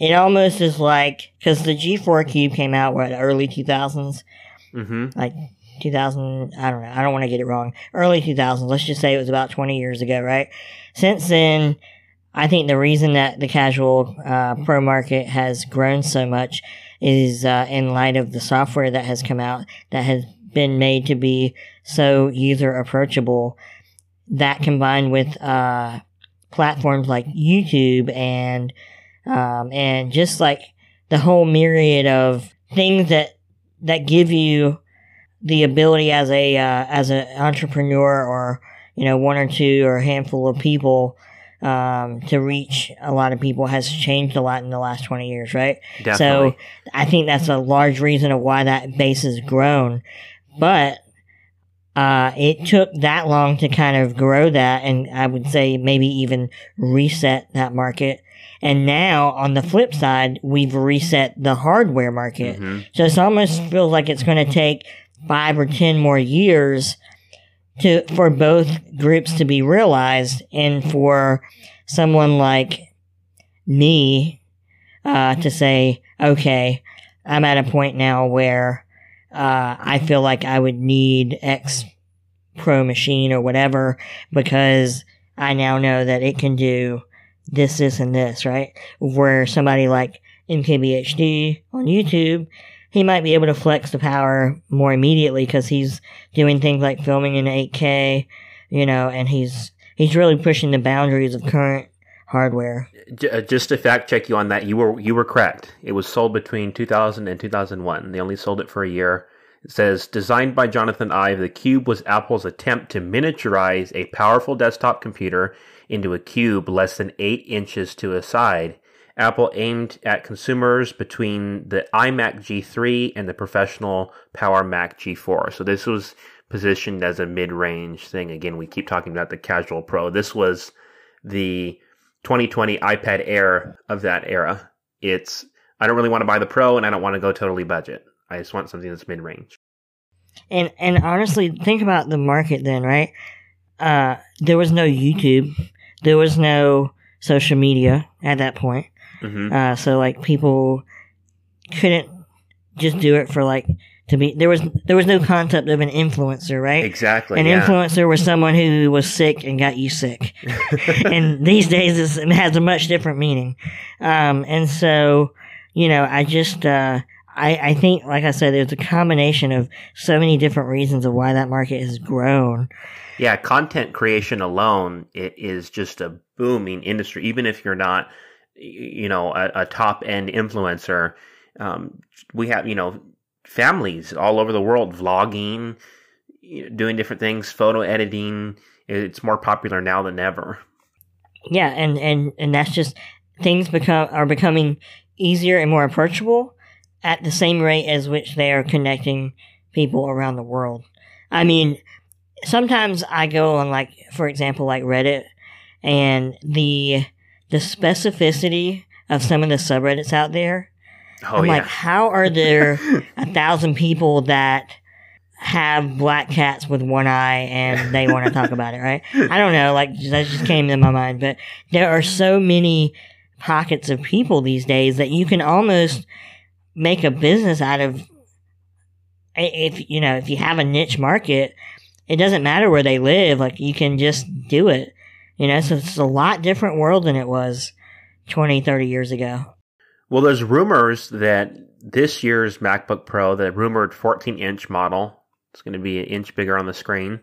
it almost is because the G4 Cube came out in the early 2000s, like 2000, I don't know, I don't want to get it wrong, early 2000s, let's just say it was about 20 years ago, right? Since then, I think the reason that the casual pro market has grown so much is in light of the software that has come out that has been made to be so user approachable. That combined with platforms like YouTube and just the whole myriad of things that give you the ability as an entrepreneur or you know, one or two or a handful of people to reach a lot of people has changed a lot in the last 20 years, right? Definitely. So I think that's a large reason of why that base has grown. But it took that long to kind of grow that, and I would say maybe even reset that market. And now, on the flip side, we've reset the hardware market. Mm-hmm. So it almost feels like it's going to take 5 or 10 more years for both groups to be realized, and for someone like me to say, okay, I'm at a point now where I feel like I would need X Pro machine or whatever, because I now know that it can do this, this, and this, right? Where somebody like MKBHD on YouTube, he might be able to flex the power more immediately because he's doing things like filming in 8K, you know, and he's really pushing the boundaries of current hardware. Just to fact check you on that, you were correct. It was sold between 2000 and 2001. They only sold it for a year. It says, designed by Jonathan Ive, the Cube was Apple's attempt to miniaturize a powerful desktop computer into a cube less than 8 inches to a side. Apple aimed at consumers between the iMac G3 and the professional Power Mac G4. So this was positioned as a mid-range thing. Again, we keep talking about the Casual Pro. This was the 2020 iPad Air of that era. It's, I don't really want to buy the Pro, and I don't want to go totally budget. I just want something that's mid-range. And honestly, think about the market then, right? There was no YouTube. There was no social media at that point. Mm-hmm. So like people couldn't just do it for like to be, there was no concept of an influencer, right? Exactly. An influencer was someone who was sick and got you sick. And these days it has a much different meaning. And so, you know, I just, I think, like I said, there's a combination of so many different reasons of why that market has grown. Yeah, content creation alone, it is just a booming industry. Even if you're not, you know, a top-end influencer, we have, you know, families all over the world vlogging, doing different things, photo editing. It's more popular now than ever. Yeah, and that's just, things are becoming easier and more approachable at the same rate as which they are connecting people around the world. I mean, sometimes I go on, like, for example, like Reddit, and the specificity of some of the subreddits out there. Oh, I'm like, how are there 1,000 people that have black cats with one eye and they want to talk about it, right? I don't know, like, that just came to my mind. But there are so many pockets of people these days that you can almost make a business out of. If you know, if you have a niche market, it doesn't matter where they live. Like, you can just do it, you know. So it's a lot different world than it was 20-30 years ago. Well, there's rumors that this year's MacBook Pro, the rumored 14-inch model, it's going to be an inch bigger on the screen.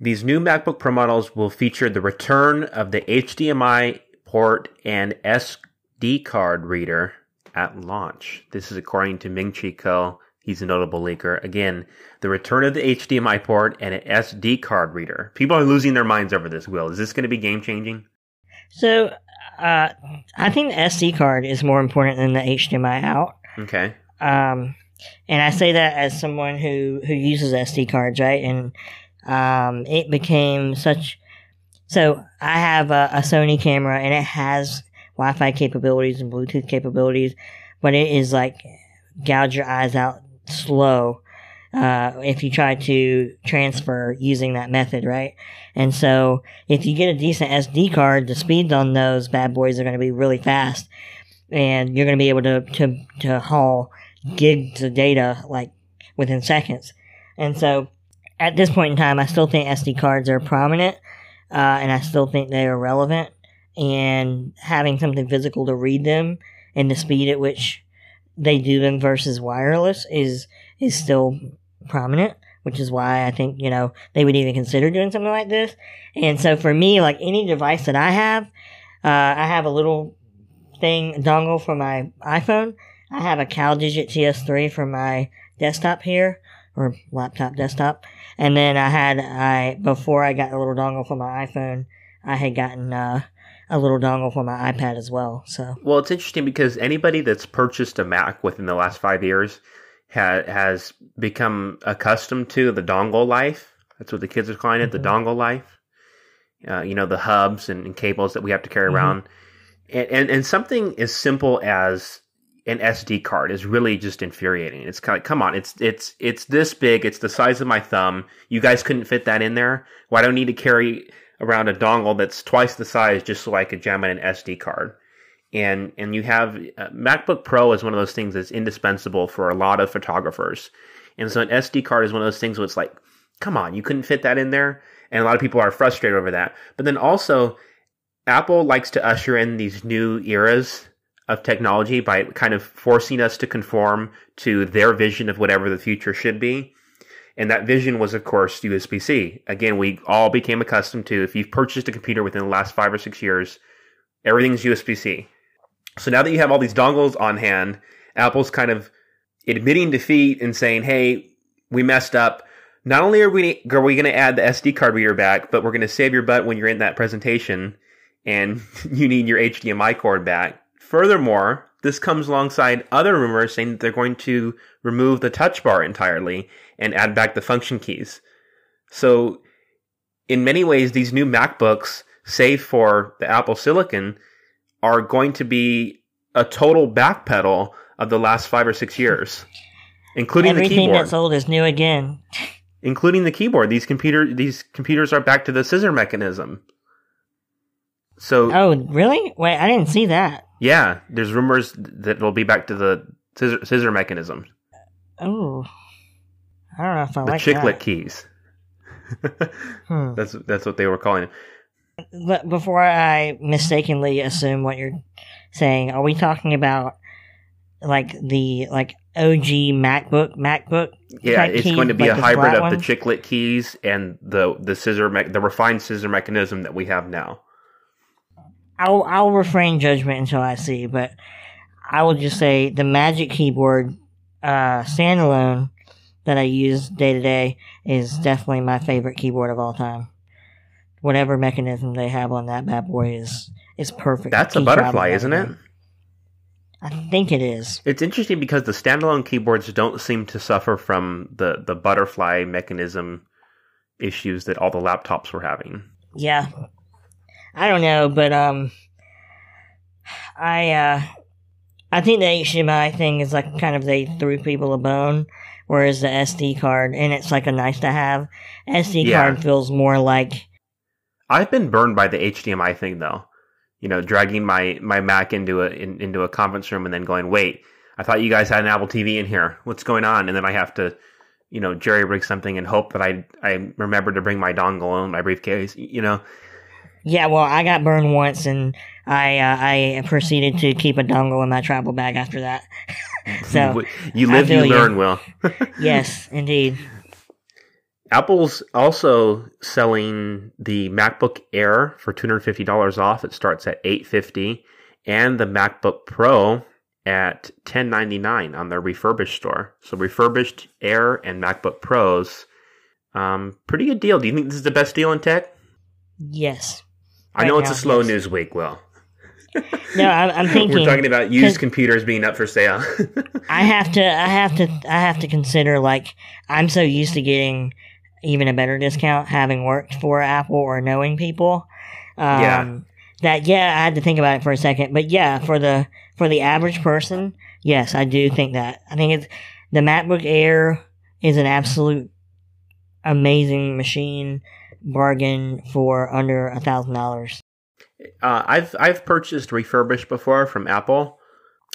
These new MacBook Pro models will feature the return of the HDMI port and SD card reader at launch. This is according to Ming-Chi Ko. He's a notable leaker. Again, the return of the HDMI port and an SD card reader. People are losing their minds over this, Will. Is this going to be game-changing? So, I think the SD card is more important than the HDMI out. Okay. And I say that as someone who uses SD cards, right? And it became such... So, I have a Sony camera, and it has Wi-Fi capabilities and Bluetooth capabilities, but it is like gouge your eyes out slow if you try to transfer using that method, right? And so if you get a decent SD card, the speeds on those bad boys are going to be really fast, and you're going to be able to haul gigs of data like within seconds. And so at this point in time, I still think SD cards are prominent, and I still think they are relevant. And having something physical to read them and the speed at which they do them versus wireless is still prominent, which is why I think, you know, they would even consider doing something like this. And so for me, like any device that I have a little thing, dongle for my iPhone. I have a CalDigit TS3 for my desktop here, or laptop, desktop. And then before I got a little dongle for my iPhone, I had gotten a little dongle for my iPad as well. So, well, it's interesting because anybody that's purchased a Mac within the last 5 years has become accustomed to the dongle life. That's what the kids are calling it, mm-hmm. the dongle life. You know, the hubs and cables that we have to carry mm-hmm. around. And something as simple as an SD card is really just infuriating. It's kind of, come on, it's this big. It's the size of my thumb. You guys couldn't fit that in there. Well, I don't need to carry around a dongle that's twice the size just so I could jam in an SD card. And you have MacBook Pro is one of those things that's indispensable for a lot of photographers. And so an SD card is one of those things where it's like, come on, you couldn't fit that in there. And a lot of people are frustrated over that. But then also, Apple likes to usher in these new eras of technology by kind of forcing us to conform to their vision of whatever the future should be. And that vision was, of course, USB-C. Again, we all became accustomed to, if you've purchased a computer within the last 5 or 6 years, everything's USB-C. So now that you have all these dongles on hand, Apple's kind of admitting defeat and saying, hey, we messed up. Not only are we going to add the SD card reader back, but we're going to save your butt when you're in that presentation and you need your HDMI cord back. Furthermore, this comes alongside other rumors saying that they're going to remove the touch bar entirely and add back the function keys. So in many ways, these new MacBooks, save for the Apple Silicon, are going to be a total backpedal of the last 5 or 6 years, including the keyboard. Everything that's old is new again. Including the keyboard. These computers are back to the scissor mechanism. So, oh, really? Wait, I didn't see that. Yeah, there's rumors that it'll be back to the scissor mechanism. Oh, I don't know if I like that. The chiclet keys. That's what they were calling it. But before I mistakenly assume what you're saying, are we talking about like the OG MacBook? Yeah, it's going to be a hybrid of the chiclet keys and the refined scissor mechanism that we have now. I'll refrain judgment until I see, but I will just say the Magic Keyboard standalone that I use day to day is definitely my favorite keyboard of all time. Whatever mechanism they have on that bad boy is perfect. That's a butterfly, isn't it? I think it is. It's interesting because the standalone keyboards don't seem to suffer from the butterfly mechanism issues that all the laptops were having. Yeah. I don't know, but I think the HDMI thing is like kind of they threw people a bone, whereas the SD card, and it's like a nice to have. SD card feels more like... I've been burned by the HDMI thing though. You know, dragging my Mac into a conference room and then going, wait, I thought you guys had an Apple TV in here. What's going on? And then I have to, you know, jerry-rig something and hope that I remember to bring my dongle in my briefcase, you know. Yeah, well, I got burned once, and I proceeded to keep a dongle in my travel bag after that. So you live, you learn, Will. Yes, indeed. Apple's also selling the MacBook Air for $250 off. It starts at $850, and the MacBook Pro at $1099 on their refurbished store. So refurbished Air and MacBook Pros, pretty good deal. Do you think this is the best deal in tech? Yes. I know it's a slow news week, Will. No, I'm thinking we're talking about used computers being up for sale. I have to consider, like, I'm so used to getting even a better discount having worked for Apple or knowing people. I had to think about it for a second, but yeah, for the average person, yes, I do think that. I think it's the MacBook Air is an absolute amazing machine. Bargain for under $1,000. I've purchased refurbished before from Apple.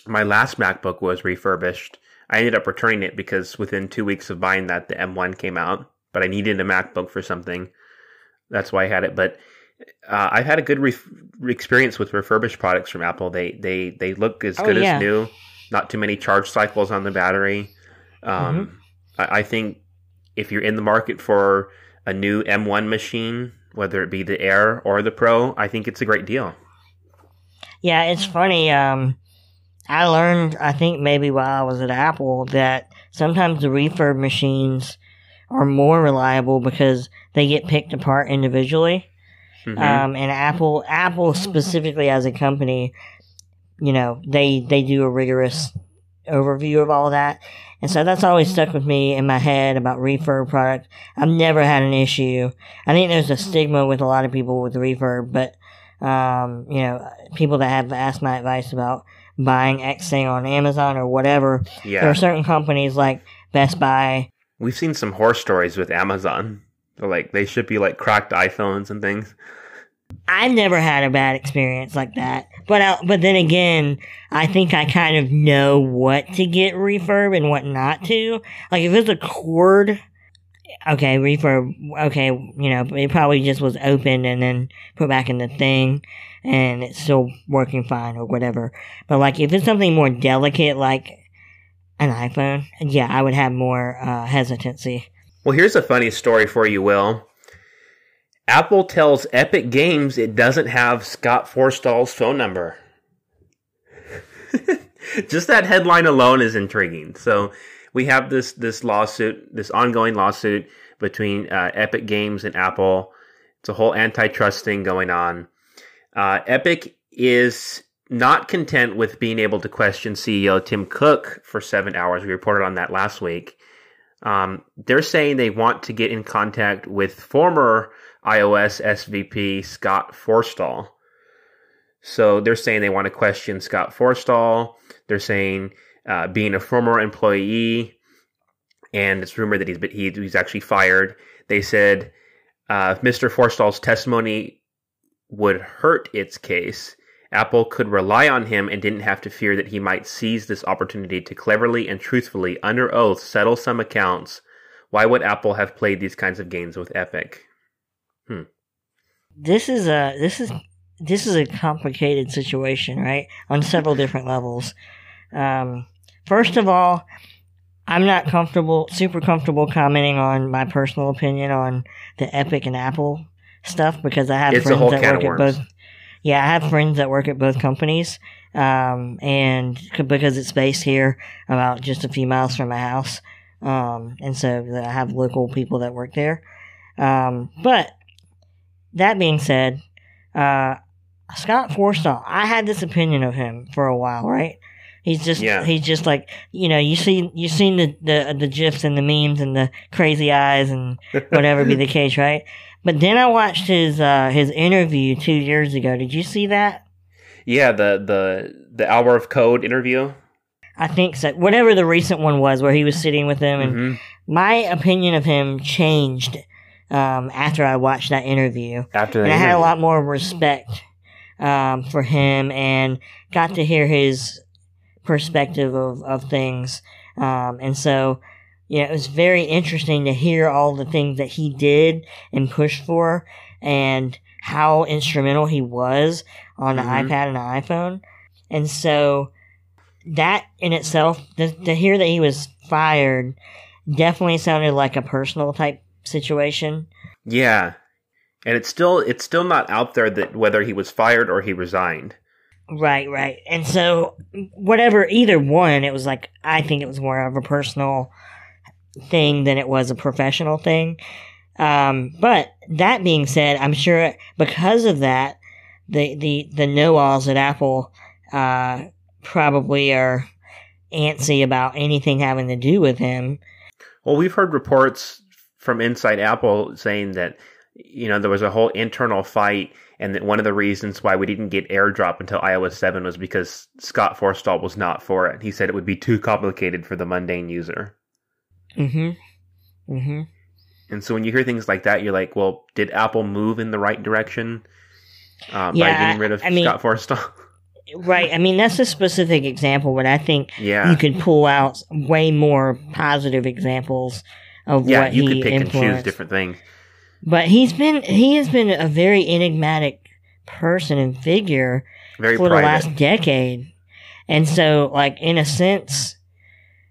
My last MacBook was refurbished. I ended up returning it because within 2 weeks of buying that, the M1 came out. But I needed a MacBook for something. That's why I had it. But I've had a good experience with refurbished products from Apple. They look as good as new. Not too many charge cycles on the battery. I think if you're in the market for a new M1 machine, whether it be the Air or the Pro, I think it's a great deal. Yeah, it's funny. I learned, I think maybe while I was at Apple, that sometimes the refurb machines are more reliable because they get picked apart individually. Mm-hmm. And Apple specifically as a company, you know, they do a rigorous overview of all that. And so that's always stuck with me in my head about refurb product. I've never had an issue. I think there's a stigma with a lot of people with refurb, but, you know, people that have asked my advice about buying X thing on Amazon or whatever, yeah. There are certain companies like Best Buy. We've seen some horror stories with Amazon. Like, they should be, like, cracked iPhones and things. I never had a bad experience like that. But then again, I think I kind of know what to get refurb and what not to. Like, if it's a cord, okay, refurb, okay, you know, it probably just was opened and then put back in the thing, and it's still working fine or whatever. But, like, if it's something more delicate, like an iPhone, yeah, I would have more hesitancy. Well, here's a funny story for you, Will. Apple tells Epic Games it doesn't have Scott Forstall's phone number. Just that headline alone is intriguing. So we have this lawsuit, this ongoing lawsuit between Epic Games and Apple. It's a whole antitrust thing going on. Epic is not content with being able to question CEO Tim Cook for 7 hours. We reported on that last week. They're saying they want to get in contact with former iOS SVP Scott Forstall. So they're saying they want to question Scott Forstall. They're saying being a former employee, and it's rumored that he's actually fired. They said if Mr. Forstall's testimony would hurt its case, Apple could rely on him and didn't have to fear that he might seize this opportunity to cleverly and truthfully, under oath, settle some accounts. Why would Apple have played these kinds of games with Epic? This is a complicated situation, right? On several different levels. First of all, I'm not super comfortable commenting on my personal opinion on the Epic and Apple stuff because I have friends that work at both. Yeah, I have friends that work at both companies, and because it's based here about just a few miles from my house, and so I have local people that work there. But that being said, Scott Forstall, I had this opinion of him for a while, right? He's just like, you know, you've seen the GIFs and the memes and the crazy eyes and whatever be the case, right? But then I watched his interview 2 years ago. Did you see that? Yeah, the Hour of Code interview. I think so. Whatever the recent one was, where he was sitting with him, and my opinion of him changed after I watched that interview. I had a lot more respect for him and got to hear his perspective of things, and so. Yeah, it was very interesting to hear all the things that he did and pushed for and how instrumental he was on the iPad and the iPhone. And so that in itself, to hear that he was fired definitely sounded like a personal type situation. Yeah. And it's still not out there that whether he was fired or he resigned. Right. And so whatever, either one, it was like, I think it was more of a personal thing than it was a professional thing. But that being said, I'm sure because of that, the know-alls at Apple probably are antsy about anything having to do with him. Well, we've heard reports from inside Apple saying that, you know, there was a whole internal fight and that one of the reasons why we didn't get AirDrop until iOS 7 was because Scott Forstall was not for it. He said it would be too complicated for the mundane user. And so when you hear things like that, you're like, well, did Apple move in the right direction by getting rid of Scott Forstall? Right. I mean, that's a specific example, but I think you could pull out way more positive examples of what he influenced. Yeah, you could pick and choose different things. But he has been a very enigmatic person and figure for the last decade. And so, like, in a sense,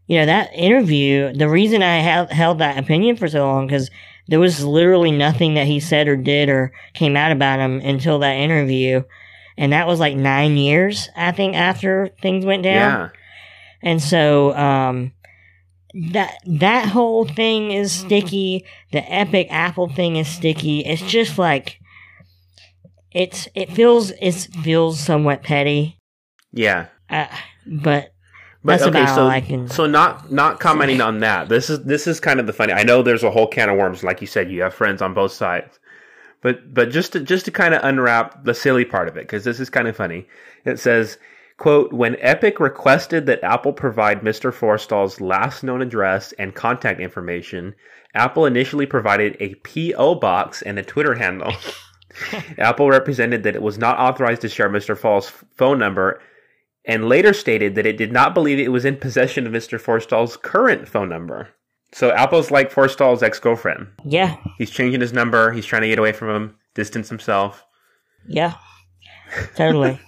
you know, that interview, the reason I held that opinion for so long, because there was literally nothing that he said or did or came out about him until that interview. And that was like 9 years, I think, after things went down. Yeah. And so that whole thing is sticky. The Epic Apple thing is sticky. It's just like it feels somewhat petty. Yeah. But that's okay, about so all I can. So not commenting on that. This is kind of the funny. I know there's a whole can of worms, like you said. You have friends on both sides, but just to kind of unwrap the silly part of it, because this is kind of funny. It says, quote, when Epic requested that Apple provide Mr. Forstall's last known address and contact information, Apple initially provided a P.O. box and a Twitter handle. Apple represented that it was not authorized to share Mr. Forstall's phone number, and later stated that it did not believe it was in possession of Mr. Forstall's current phone number. So Apple's like Forstall's ex-girlfriend. Yeah. He's changing his number. He's trying to get away from him, distance himself. Yeah, totally.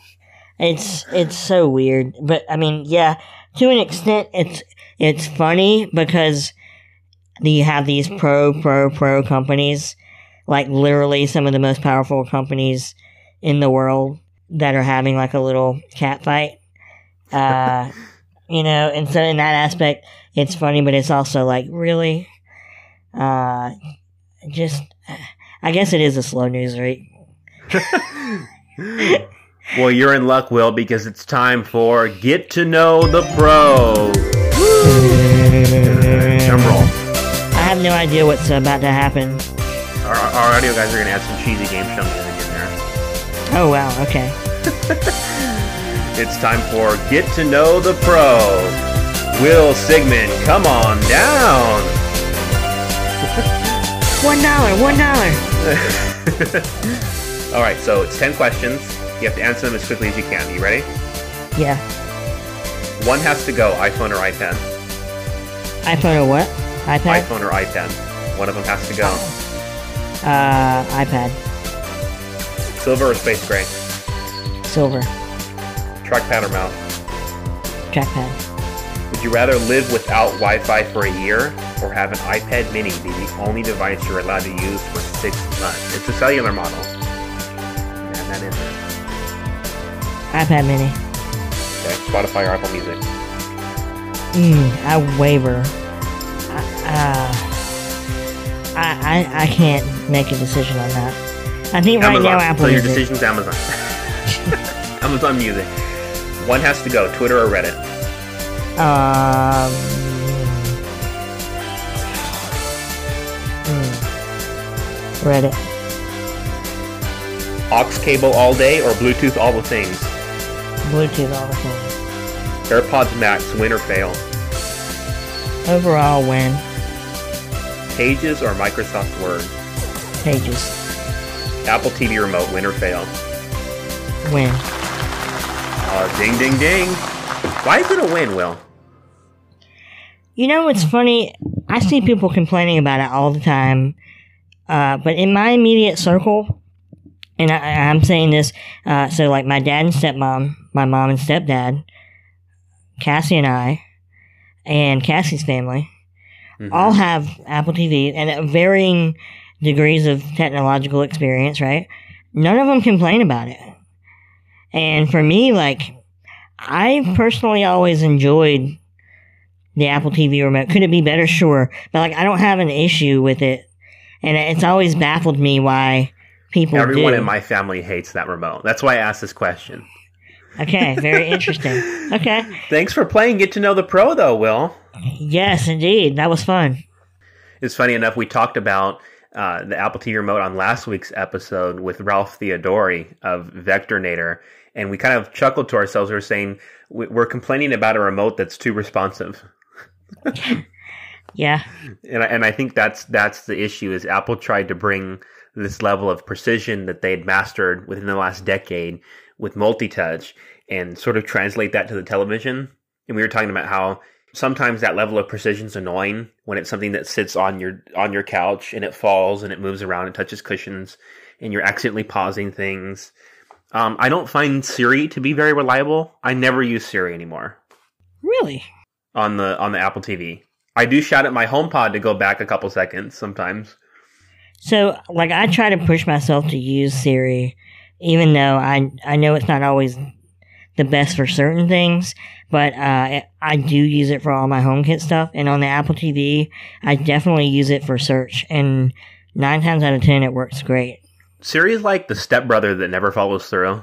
It's so weird. But, I mean, yeah, to an extent, it's funny because you have these pro companies, like literally some of the most powerful companies in the world, that are having like a little cat fight. You know, and so in that aspect, it's funny, but it's also like, really? I guess it is a slow news rate. Well, you're in luck, Will, because it's time for Get to Know the Pro. Drum roll. I have no idea what's about to happen. Our audio guys are going to have some cheesy game show music in there. Oh, wow, okay. It's time for Get to Know the Pro. Will Sigmund, come on down. $1. All right, so it's 10 questions. You have to answer them as quickly as you can. You ready? Yeah. One has to go, iPhone or iPad. iPhone or what? iPad? iPhone or iPad. One of them has to go. iPad. Silver or space gray? Silver. Trackpad or mouse? Trackpad. Would you rather live without Wi-Fi for a year or have an iPad mini be the only device you're allowed to use for 6 months? It's a cellular model. And that is it. iPad mini. Okay, Spotify or Apple Music? I waver. I can't make a decision on that. I think Amazon. Right now Apple Music. So your decision's Amazon. Amazon Music. One has to go, Twitter or Reddit? Reddit. Aux cable all day or Bluetooth all the things? Bluetooth all the time. AirPods Max, win or fail? Overall, win. Pages or Microsoft Word? Pages. Apple TV remote, win or fail? Win. Ding, ding, ding. Why is it a win, Will? You know what's funny? I see people complaining about it all the time. But in my immediate circle, and I'm saying this, so like my dad and stepmom, my mom and stepdad, Cassie and I, and Cassie's family, all have Apple TV and at varying degrees of technological experience, right? None of them complain about it. And for me, like, I personally always enjoyed the Apple TV remote. Could it be better? Sure. But, like, I don't have an issue with it. And it's always baffled me why people Everyone in my family hates that remote. That's why I asked this question. Okay, very interesting. Okay. Thanks for playing Get to Know the Pro, though, Will. Yes, indeed. That was fun. It's funny enough, we talked about the Apple TV remote on last week's episode with Ralph Theodori of Vectornator, and we kind of chuckled to ourselves. We were saying, we're complaining about a remote that's too responsive. Yeah. And I think that's the issue, is Apple tried to bring this level of precision that they had mastered within the last decade with multi-touch and sort of translate that to the television. And we were talking about how sometimes that level of precision is annoying when it's something that sits on your couch and it falls and it moves around and touches cushions and you're accidentally pausing things. I don't find Siri to be very reliable. I never use Siri anymore. Really? On the Apple TV. I do shout at my HomePod to go back a couple seconds sometimes. So, like, I try to push myself to use Siri, even though I know it's not always the best for certain things, but I do use it for all my HomeKit stuff. And on the Apple TV, I definitely use it for search. And 9 times out of 10, it works great. Siri's like the stepbrother that never follows through.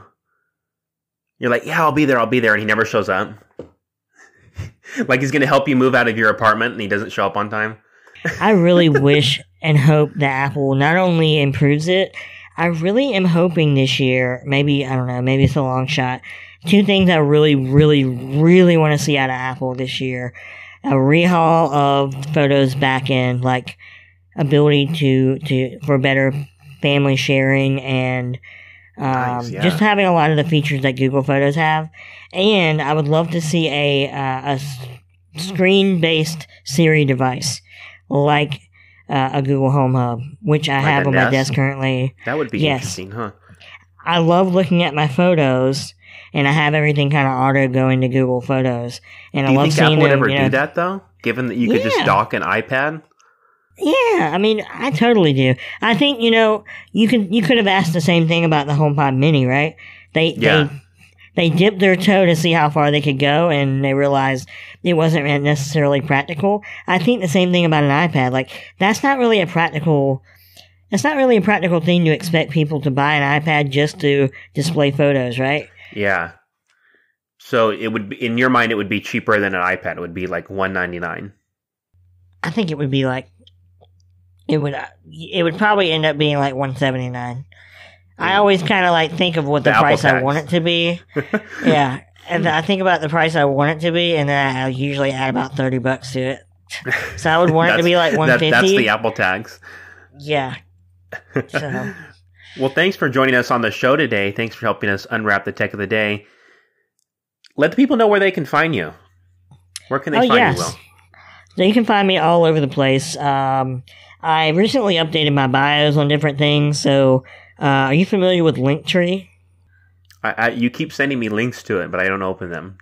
You're like, yeah, I'll be there, and he never shows up. Like he's going to help you move out of your apartment, and he doesn't show up on time. I really wish and hope that Apple not only improves it, I really am hoping this year, maybe, I don't know, maybe it's a long shot, 2 things I really, really, really want to see out of Apple this year. A rehaul of Photos back end, like ability for better family sharing and nice, yeah. Just having a lot of the features that Google Photos have. And I would love to see a screen-based Siri device, like a Google Home Hub, which I have on my desk currently. That would be interesting, huh? I love looking at my photos, and I have everything kind of auto going to Google Photos. And I love seeing them. Do you think Apple would ever do that, though? Given that you could just dock an iPad? Yeah, I mean, I totally do. I think, you could have asked the same thing about the HomePod Mini, right? They dipped their toe to see how far they could go, and they realized it wasn't necessarily practical. I think the same thing about an iPad. Like, that's not really a practical thing to expect people to buy an iPad just to display photos, right? Yeah. So it would be, in your mind, it would be cheaper than an iPad. It would be like $199. I think it would be like it would probably end up being like $179. I always kind of like think of what the price I want it to be. Yeah. And I think about the price I want it to be, and then I usually add about $30 to it. So I would want it to be like $150. That's the Apple tax. Yeah. So. Well, thanks for joining us on the show today. Thanks for helping us unwrap the tech of the day. Let the people know where they can find you. Where can they find you, Will? So you can find me all over the place. I recently updated my bios on different things, so... are you familiar with Linktree? You keep sending me links to it, but I don't open them.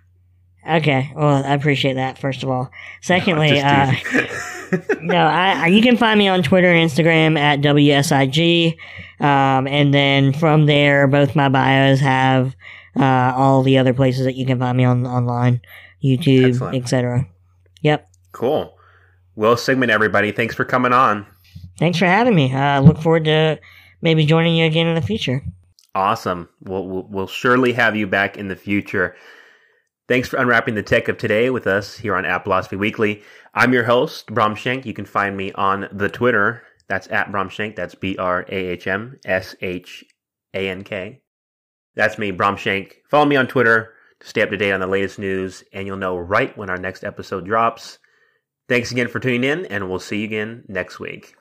Okay, well, I appreciate that, first of all. Secondly, you can find me on Twitter and Instagram at WSIG, and then from there, both my bios have all the other places that you can find me online, YouTube, etc. Yep. Cool. Will Sigmund, everybody, thanks for coming on. Thanks for having me. I look forward to... maybe joining you again in the future. Awesome. We'll surely have you back in the future. Thanks for unwrapping the tech of today with us here on Applosophy Weekly. I'm your host, Bram Shank. You can find me on the Twitter. That's at Bram Shank. That's BramShank. That's me, Bram Shank. Follow me on Twitter to stay up to date on the latest news, and you'll know right when our next episode drops. Thanks again for tuning in, and we'll see you again next week.